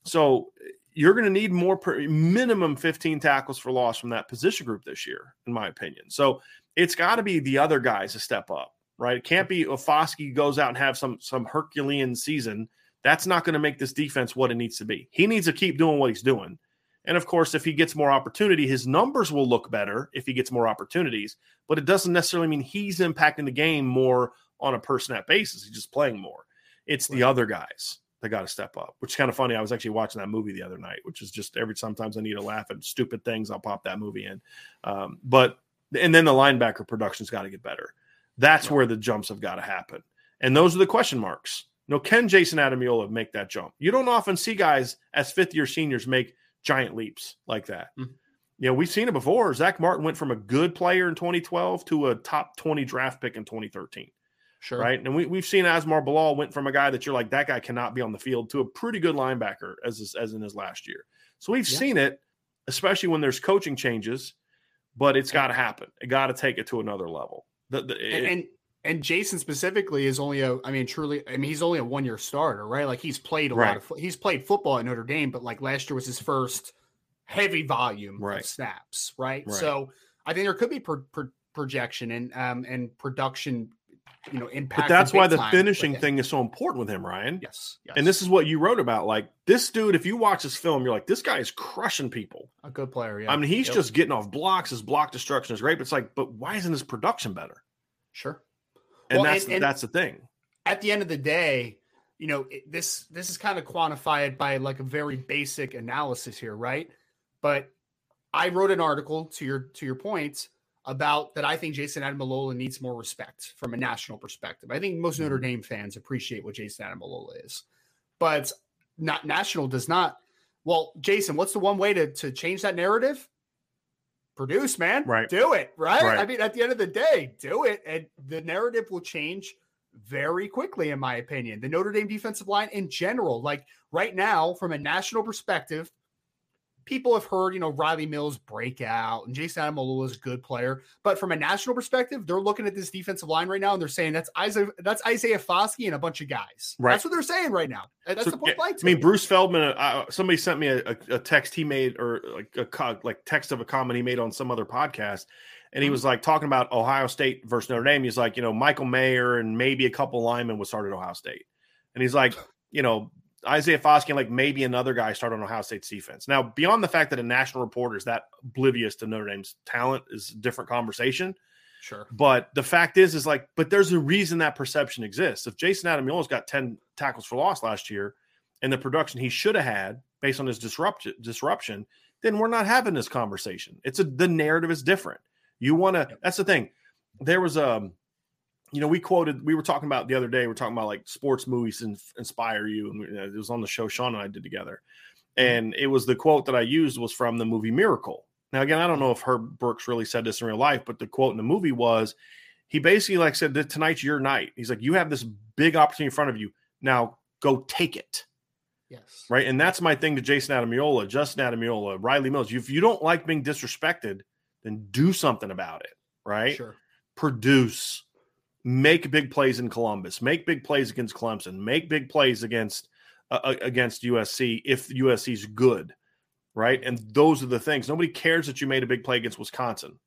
So you're going to need more, minimum 15 tackles for loss from that position group this year, in my opinion. So it's got to be the other guys to step up, right? It can't be if Foskey goes out and have some Herculean season. That's not going to make this defense what it needs to be. He needs to keep doing what he's doing. And, of course, if he gets more opportunity, his numbers will look better if he gets more opportunities, but it doesn't necessarily mean he's impacting the game more on a per-snap basis. He's just playing more. It's the other guys that got to step up, which is kind of funny. I was actually watching that movie the other night, which is just sometimes I need to laugh at stupid things. I'll pop that movie in. And then the linebacker production's got to get better. That's where the jumps have got to happen. And those are the question marks. You know, can Jayson Ademilola make that jump? You don't often see guys as fifth-year seniors make giant leaps like that. Mm-hmm. You know, we've seen it before. Zach Martin went from a good player in 2012 to a top 20 draft pick in 2013. Sure. Right. And we've seen Asmar Bilal went from a guy that you're like, that guy cannot be on the field, to a pretty good linebacker as in his last year. So we've seen it, especially when there's coaching changes, but it's got to happen. It got to take it to another level. And Jayson specifically is only he's only a 1-year starter, right? Like he's played he's played football at Notre Dame, but like last year was his first heavy volume of snaps, right? So I think there could be projection and production, you know, impact. But that's why the finishing thing is so important with him, Ryan. Yes. And this is what you wrote about. Like this dude, if you watch his film, you're like, this guy is crushing people. A good player, yeah. I mean, he's just getting off blocks. His block destruction is great, but it's like, but why isn't his production better? Sure. And that's the thing. At the end of the day, you know, this is kind of quantified by like a very basic analysis here, right? But I wrote an article to your point about that. I think Jayson Ademilola needs more respect from a national perspective. I think most Notre Dame fans appreciate what Jayson Ademilola is, but not national does not. Well, Jayson, what's the one way to change that narrative? Produce, man. Right. Do it. Right. I mean, at the end of the day, do it. And the narrative will change very quickly, in my opinion. The Notre Dame defensive line in general, like right now, from a national perspective, people have heard, you know, Riley Mills break out and Jayson Ademilola is a good player. But from a national perspective, they're looking at this defensive line right now and they're saying that's Isaiah Foskey and a bunch of guys. Right. That's what they're saying right now. That's the point. I mean, Bruce Feldman, somebody sent me a text he made, or like text of a comment he made on some other podcast. And he was like talking about Ohio State versus Notre Dame. He's like, you know, Michael Mayer and maybe a couple linemen would start at Ohio State. And he's like, you know, Isaiah Foskey and like maybe another guy started on Ohio State's defense. Now, beyond the fact that a national reporter is that oblivious to Notre Dame's talent is a different conversation. Sure. But the fact is like, but there's a reason that perception exists. If Jayson Ademilola got 10 tackles for loss last year and the production he should have had based on his disruption, then we're not having this conversation. The narrative is different. You want to, that's the thing. There was you know, we were talking about the other day, we're talking about like sports movies and inspire you. And it was on the show Sean and I did together. And it was the quote that I used was from the movie Miracle. Now, again, I don't know if Herb Brooks really said this in real life, but the quote in the movie was, he basically like said that tonight's your night. He's like, you have this big opportunity in front of you. Now go take it. Yes. Right. And that's my thing to Jayson Ademilola, Justin Ademilola, Riley Mills. If you don't like being disrespected, then do something about it. Right. Sure. Produce. Make big plays in Columbus. Make big plays against Clemson. Make big plays against USC if USC's good, right? And those are the things. Nobody cares that you made a big play against Wisconsin.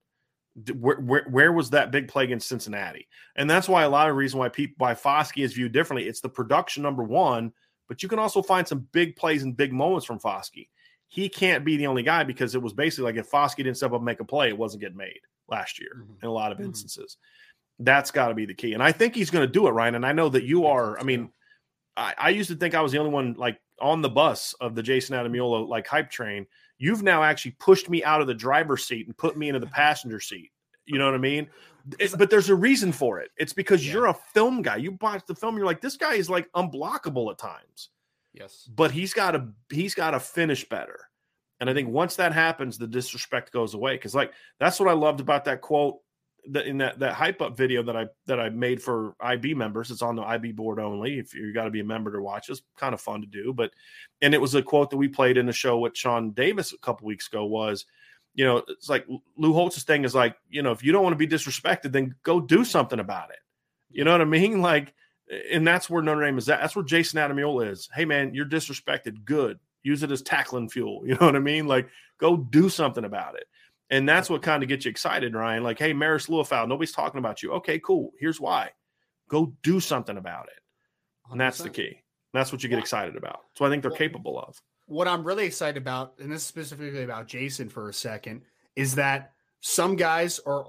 Where was that big play against Cincinnati? And that's why a lot of reason why Foskey is viewed differently. It's the production, number one, but you can also find some big plays and big moments from Foskey. He can't be the only guy, because it was basically like if Foskey didn't step up and make a play, it wasn't getting made last year in a lot of instances. That's got to be the key. And I think he's going to do it, Ryan. And I know that you are. I mean, I used to think I was the only one like on the bus of the Jayson Ademilola like hype train. You've now actually pushed me out of the driver's seat and put me into the passenger seat. You know what I mean? But there's a reason for it. It's because you're a film guy. You watch the film. You're like, this guy is like unblockable at times. Yes. But he's got to finish better. And I think once that happens, the disrespect goes away. Because like that's what I loved about that quote. In that hype up video that I made for IB members. It's on the IB board only. If you got to be a member to watch, it's kind of fun to do. And it was a quote that we played in the show with Sean Davis a couple weeks ago was, you know, it's like Lou Holtz's thing is like, you know, if you don't want to be disrespected, then go do something about it. You know what I mean? Like, and that's where Notre Dame is at. That's where Jayson Ademilola is. Hey man, you're disrespected. Good. Use it as tackling fuel. You know what I mean? Like, go do something about it. And that's what kind of gets you excited, Ryan. Like, hey, Marist Liufau, nobody's talking about you. Okay, cool. Here's why. Go do something about it. And that's the key. And that's what you get excited about. That's what I think they're capable of. What I'm really excited about, and this is specifically about Jayson for a second, is that some guys are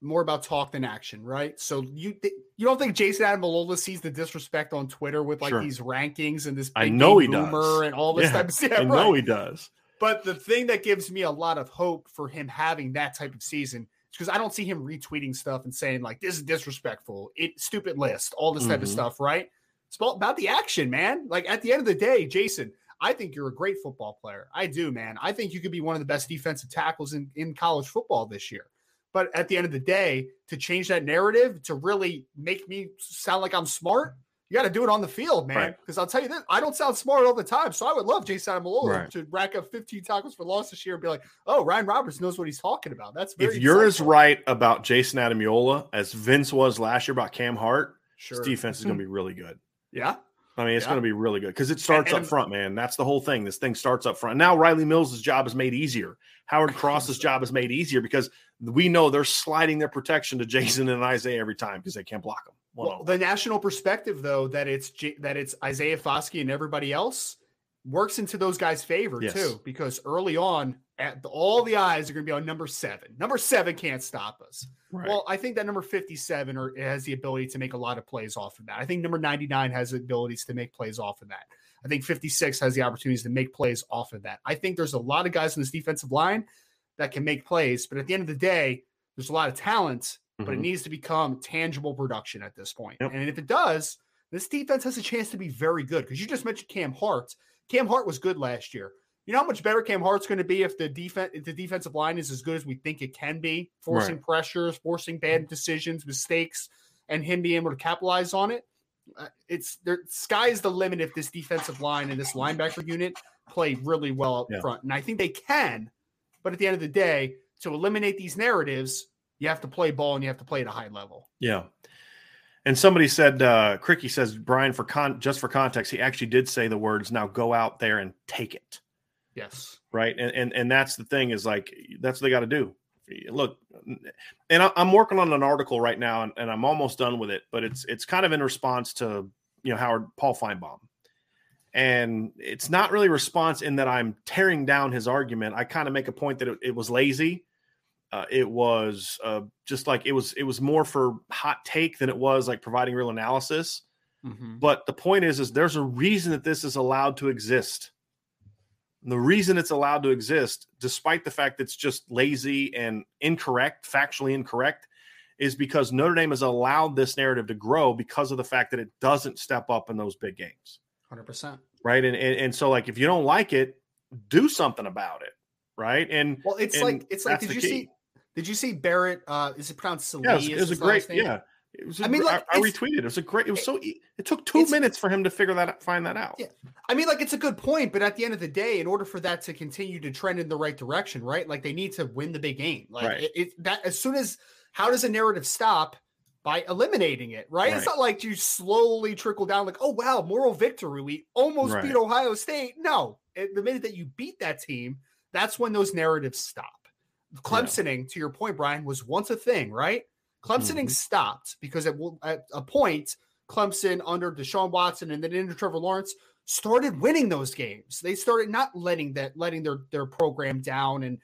more about talk than action, right? So you don't think Jayson Ademilola sees the disrespect on Twitter with like these rankings and this big boomer and all this type of stuff? I know he does. But the thing that gives me a lot of hope for him having that type of season is because I don't see him retweeting stuff and saying like, this is disrespectful, stupid list, all this type of stuff, right? It's about the action, man. Like at the end of the day, Jayson, I think you're a great football player. I do, man. I think you could be one of the best defensive tackles in college football this year. But at the end of the day, to change that narrative, to really make me sound like I'm smart, you got to do it on the field, man. Because I'll tell you this, I don't sound smart all the time. So I would love Jayson Ademilola to rack up 15 tackles for loss this year and be like, oh, Ryan Roberts knows what he's talking about. That's very If you're exciting. As right about Jayson Ademilola as Vince was last year about Cam Hart, his defense is going to be really good. Yeah. I mean, it's going to be really good because it starts up front, man. That's the whole thing. This thing starts up front. Now Riley Mills' job is made easier. Howard Cross's job is made easier because we know they're sliding their protection to Jason and Isaiah every time because they can't block them. Well, the national perspective, though, that it's Isaiah Foskey and everybody else works into those guys' favor, too, because early on, all the eyes are going to be on number 7. Number 7 can't stop us. Right. Well, I think that number 57 has the ability to make a lot of plays off of that. I think number 99 has the abilities to make plays off of that. I think 56 has the opportunities to make plays off of that. I think there's a lot of guys on this defensive line that can make plays, but at the end of the day, there's a lot of talent, but it needs to become tangible production at this point. Yep. And if it does, this defense has a chance to be very good because you just mentioned Cam Hart. Cam Hart was good last year. You know how much better Cam Hart's going to be if the defensive line is as good as we think it can be, forcing pressures, forcing bad decisions, mistakes, and him being able to capitalize on it. Sky is the limit if this defensive line and this linebacker unit play really well up front. And I think they can, but at the end of the day, to eliminate these narratives, you have to play ball and you have to play at a high level. Yeah. And somebody said, Cricky says, Brian, just for context, he actually did say the words, now go out there and take it. Yes. Right. And that's the thing is like, that's what they got to do. Look, and I'm working on an article right now and I'm almost done with it, but it's kind of in response to, Paul Feinbaum. And it's not really response in that I'm tearing down his argument. I kind of make a point that it was lazy. It was just like it was more for hot take than it was like providing real analysis. Mm-hmm. But the point is there's a reason that this is allowed to exist. The reason it's allowed to exist, despite the fact it's just lazy and incorrect, factually incorrect, is because Notre Dame has allowed this narrative to grow because of the fact that it doesn't step up in those big games. 100%. Right. And so like, if you don't like it, do something about it. Right. And well, it's like, did you see Barrett? Is it pronounced Salee? Yeah, it was a great, yeah. I retweeted. It was a great. It was so. It took 2 minutes for him to find that out. Yeah. I mean, like it's a good point, but at the end of the day, in order for that to continue to trend in the right direction, right? Like they need to win the big game. Like how does a narrative stop? By eliminating it, right? It's not like you slowly trickle down, like, oh wow, moral victory. We almost beat Ohio State. No, the minute that you beat that team, that's when those narratives stop. Clemsoning, to your point, Brian, was once a thing, right? Clemsoning stopped because at a point, Clemson under Deshaun Watson and then into Trevor Lawrence started winning those games. They started not letting their program down and,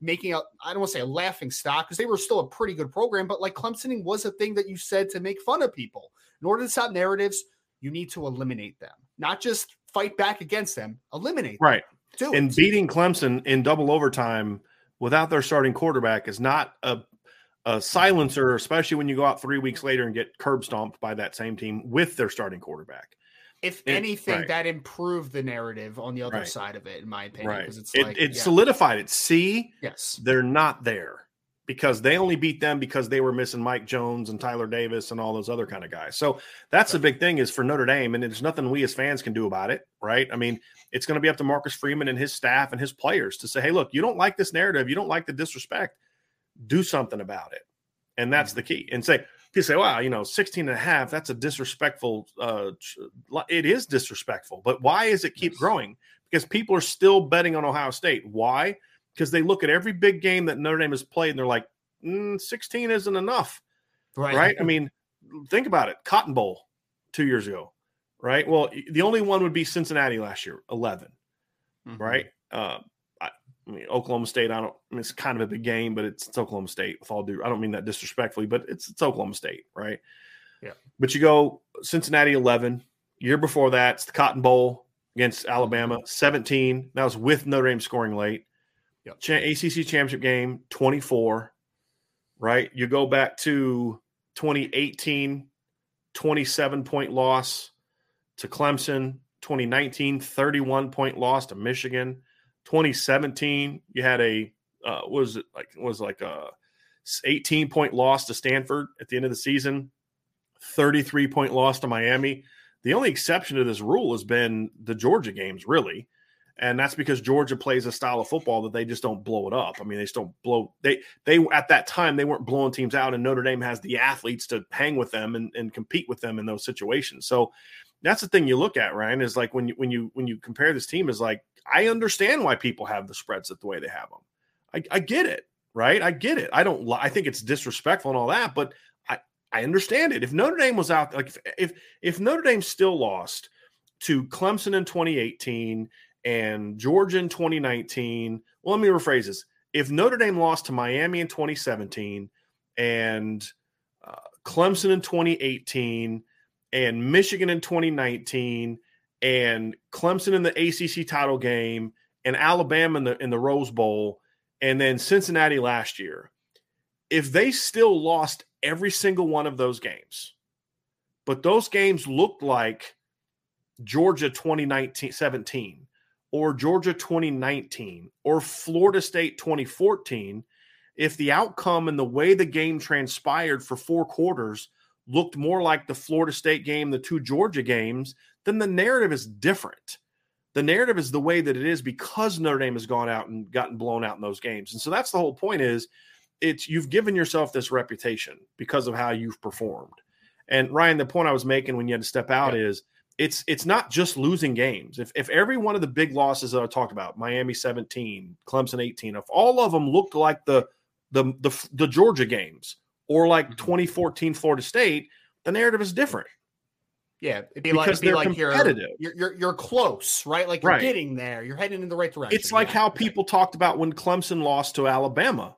making a, I don't want to say a laughing stock because they were still a pretty good program, but like Clemsoning was a thing that you said to make fun of people. In order to stop narratives, you need to eliminate them, not just fight back against them, eliminate them. Right. And beating Clemson in double overtime without their starting quarterback is not a silencer, especially when you go out 3 weeks later and get curb stomped by that same team with their starting quarterback. If anything, that improved the narrative on the other side of it, in my opinion. Right. It solidified it. See? Yes. They're not there because they only beat them because they were missing Mike Jones and Tyler Davis and all those other kind of guys. So that's the big thing is for Notre Dame, and there's nothing we as fans can do about it, right? I mean, it's going to be up to Marcus Freeman and his staff and his players to say, hey, look, you don't like this narrative. You don't like the disrespect. Do something about it. And that's the key. And say, wow, 16 and a half, that's a disrespectful. It is disrespectful, but why is it keep growing? Because people are still betting on Ohio State. Why? Because they look at every big game that Notre Dame has played and they're like, 16 isn't enough. Right. I mean, think about it. Cotton Bowl 2 years ago. Right. Well, the only one would be Cincinnati last year, 11. Mm-hmm. Right. I mean, Oklahoma State, it's kind of a big game, but it's Oklahoma State with all due. I don't mean that disrespectfully, but it's Oklahoma State, right? Yeah. But you go Cincinnati 11, year before that, it's the Cotton Bowl against Alabama, 17. That was with Notre Dame scoring late. Yep. ACC championship game, 24, right? You go back to 2018, 27-point loss to Clemson, 2019, 31-point loss to Michigan. 2017, you had a 18-point loss to Stanford at the end of the season, 33-point loss to Miami. The only exception to this rule has been the Georgia games, really, and that's because Georgia plays a style of football that they just don't blow it up. I mean, they just don't blow they at that time they weren't blowing teams out, and Notre Dame has the athletes to hang with them and compete with them in those situations. So that's the thing you look at, Ryan, is like when you compare this team is like, I understand why people have the spreads that the way they have them. I get it, right? I get it. I think it's disrespectful and all that, but I understand it. If Notre Dame was out, like if Notre Dame still lost to Clemson in 2018 and Georgia in 2019, well, let me rephrase this. If Notre Dame lost to Miami in 2017 and Clemson in 2018 and Michigan in 2019 and Clemson in the ACC title game and Alabama in the Rose Bowl and then Cincinnati last year, if they still lost every single one of those games, but those games looked like Georgia 2017 or Georgia 2019 or Florida State 2014, if the outcome and the way the game transpired for four quarters looked more like the Florida State game, the two Georgia games, then the narrative is different. The narrative is the way that it is because Notre Dame has gone out and gotten blown out in those games. And so that's the whole point is, you've given yourself this reputation because of how you've performed. And Ryan, the point I was making when you had to step out is it's not just losing games. If every one of the big losses that I talked about, Miami 17, Clemson 18, if all of them looked like the Georgia games or like 2014 Florida State, the narrative is different. Yeah, it'd be because like you're close, right? Like you're getting there, you're heading in the right direction. It's like how people talked about when Clemson lost to Alabama.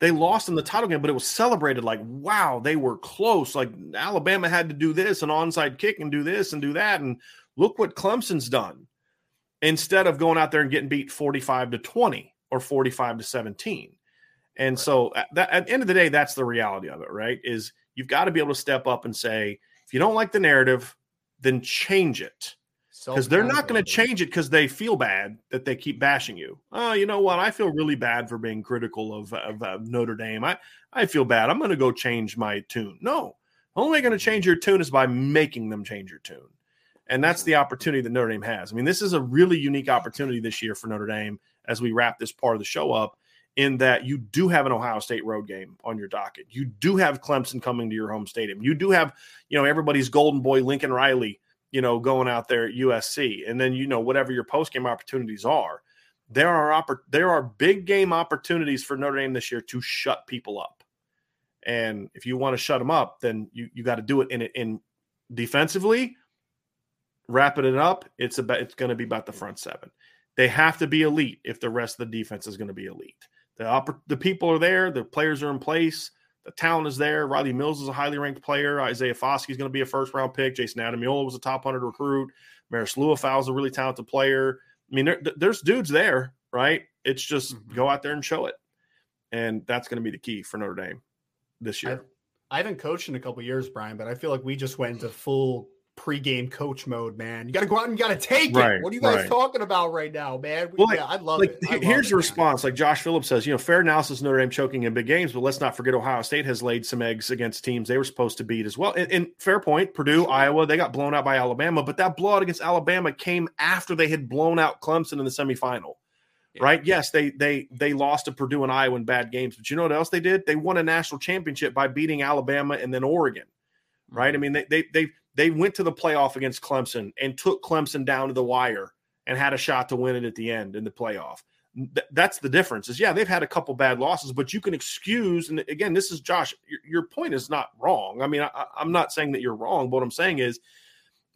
They lost in the title game, but it was celebrated like, wow, they were close. Like Alabama had to do this, an onside kick and do this and do that. And look what Clemson's done instead of going out there and getting beat 45-20 or 45-17. And so at the end of the day, that's the reality of it, right? Is you've got to be able to step up and say, if you don't like the narrative, then change it. Because they're not going to change it because they feel bad that they keep bashing you. Oh, you know what? I feel really bad for being critical of Notre Dame. I feel bad. I'm going to go change my tune. No, only going to change your tune is by making them change your tune. And that's the opportunity that Notre Dame has. I mean, this is a really unique opportunity this year for Notre Dame as we wrap this part of the show up in that you do have an Ohio State road game on your docket. You do have Clemson coming to your home stadium. You do have, everybody's golden boy Lincoln Riley, going out there at USC, and then, whatever your post-game opportunities are, there are big game opportunities for Notre Dame this year to shut people up. And if you want to shut them up, then you got to do it in defensively, wrapping it up. It's going to be about the front seven. They have to be elite if the rest of the defense is going to be elite. The people are there. The players are in place. The talent is there. Riley Mills is a highly ranked player. Isaiah Foskey is going to be a first-round pick. Jayson Ademilola was a top 100 recruit. Marist Liufau is a really talented player. I mean, there's dudes there, right? It's just go out there and show it. And that's going to be the key for Notre Dame this year. I haven't coached in a couple of years, Brian, but I feel like we just went into full pregame coach mode, man. You got to go out and you got to take it. What are you guys talking about right now, man? Here's the response. Like Josh Phillips says, fair analysis, Notre Dame choking in big games, but let's not forget Ohio State has laid some eggs against teams they were supposed to beat as well. And fair point, Purdue, Iowa, they got blown out by Alabama, but that blowout against Alabama came after they had blown out Clemson in the semifinal, right? Yes, they lost to Purdue and Iowa in bad games, but you know what else they did? They won a national championship by beating Alabama and then Oregon, right? I mean, they went to the playoff against Clemson and took Clemson down to the wire and had a shot to win it at the end in the playoff. That's the difference is, they've had a couple bad losses, but you can excuse. And again, this is Josh, your point is not wrong. I mean, I'm not saying that you're wrong, but what I'm saying is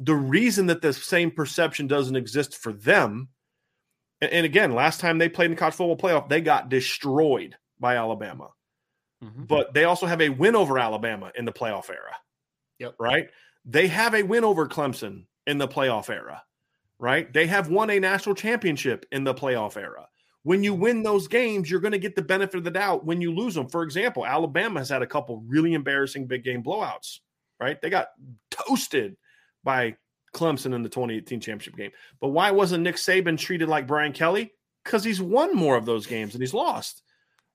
the reason that the same perception doesn't exist for them. And again, last time they played in the college football playoff, they got destroyed by Alabama, but they also have a win over Alabama in the playoff era. Yep. Right. They have a win over Clemson in the playoff era, right? They have won a national championship in the playoff era. When you win those games, you're going to get the benefit of the doubt when you lose them. For example, Alabama has had a couple really embarrassing big game blowouts, right? They got toasted by Clemson in the 2018 championship game. But why wasn't Nick Saban treated like Brian Kelly? Because he's won more of those games than he's lost,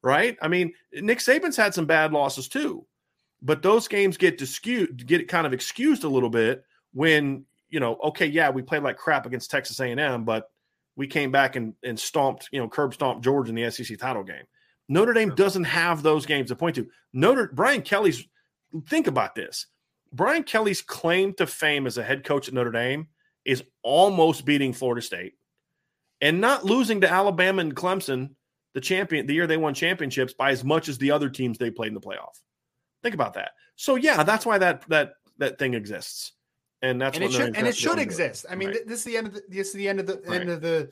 right? I mean, Nick Saban's had some bad losses too, but those games get kind of excused a little bit when, you know, okay, yeah, we played like crap against Texas A&M, but we came back and stomped, you know, curb stomped Georgia in the SEC title game. Notre Dame doesn't have those games to point to. Brian Kelly's, think about this. Brian Kelly's claim to fame as a head coach at Notre Dame is almost beating Florida State and not losing to Alabama and Clemson, the year they won championships, by as much as the other teams they played in the playoff. Think about that. So yeah, that's why that thing exists, and that's it should exist. I mean, right. This is the end of the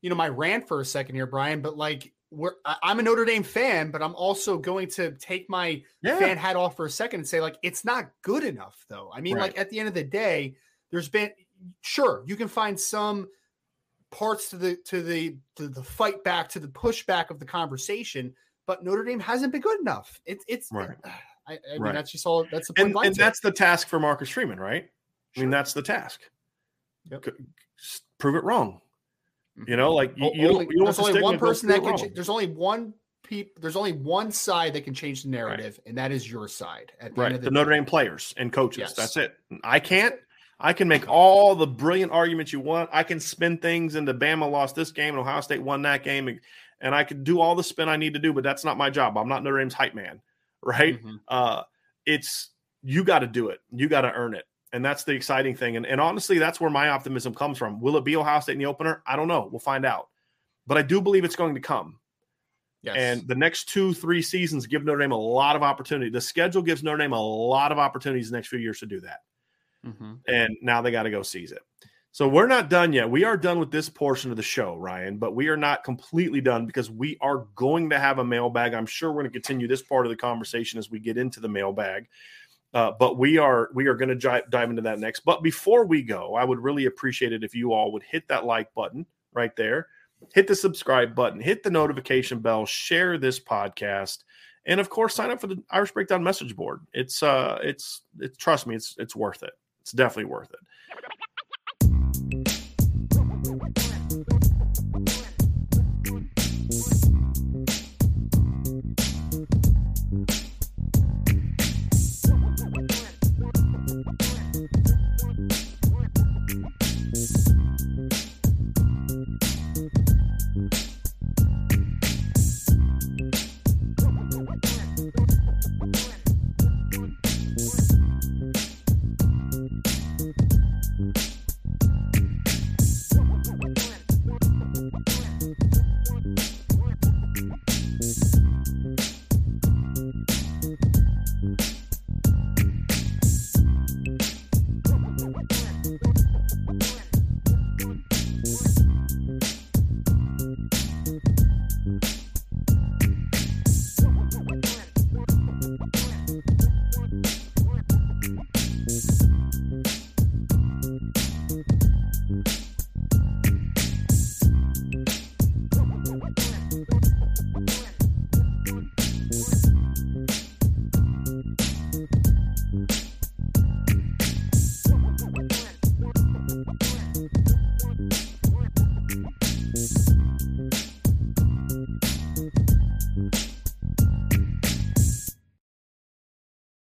you know, my rant for a second here, Brian. But like, I'm a Notre Dame fan, but I'm also going to take my fan hat off for a second and say, like, it's not good enough, though. I mean, like, at the end of the day, there's been, sure, you can find some parts to the fight back, to the pushback of the conversation, but Notre Dame hasn't been good enough. I mean, that's just all. That's the point. And that's the task for Marcus Freeman, right? Sure. I mean, that's the task. Yep. Prove it wrong. You know, like you there's only one person that can. There's only one side that can change the narrative, and that is your side. At the end of the Notre Dame players and coaches. Yes. That's it. I can't. I can make all the brilliant arguments you want. I can spin things into Bama lost this game and Ohio State won that game, and I can do all the spin I need to do. But that's not my job. I'm not Notre Dame's hype man, right? Mm-hmm. It's you got to do it. You got to earn it. And that's the exciting thing. And honestly, that's where my optimism comes from. Will it be Ohio State in the opener? I don't know. We'll find out. But I do believe it's going to come. Yes. And the next 2-3 seasons give Notre Dame a lot of opportunity. The schedule gives Notre Dame a lot of opportunities the next few years to do that. Mm-hmm. And now they got to go seize it. So we're not done yet. We are done with this portion of the show, Ryan, but we are not completely done because we are going to have a mailbag. I'm sure we're going to continue this part of the conversation as we get into the mailbag. But we are going to dive into that next. But before we go, I would really appreciate it if you all would hit that like button right there, hit the subscribe button, hit the notification bell, share this podcast, and of course, sign up for the Irish Breakdown message board. It's trust me, it's worth it. It's definitely worth it.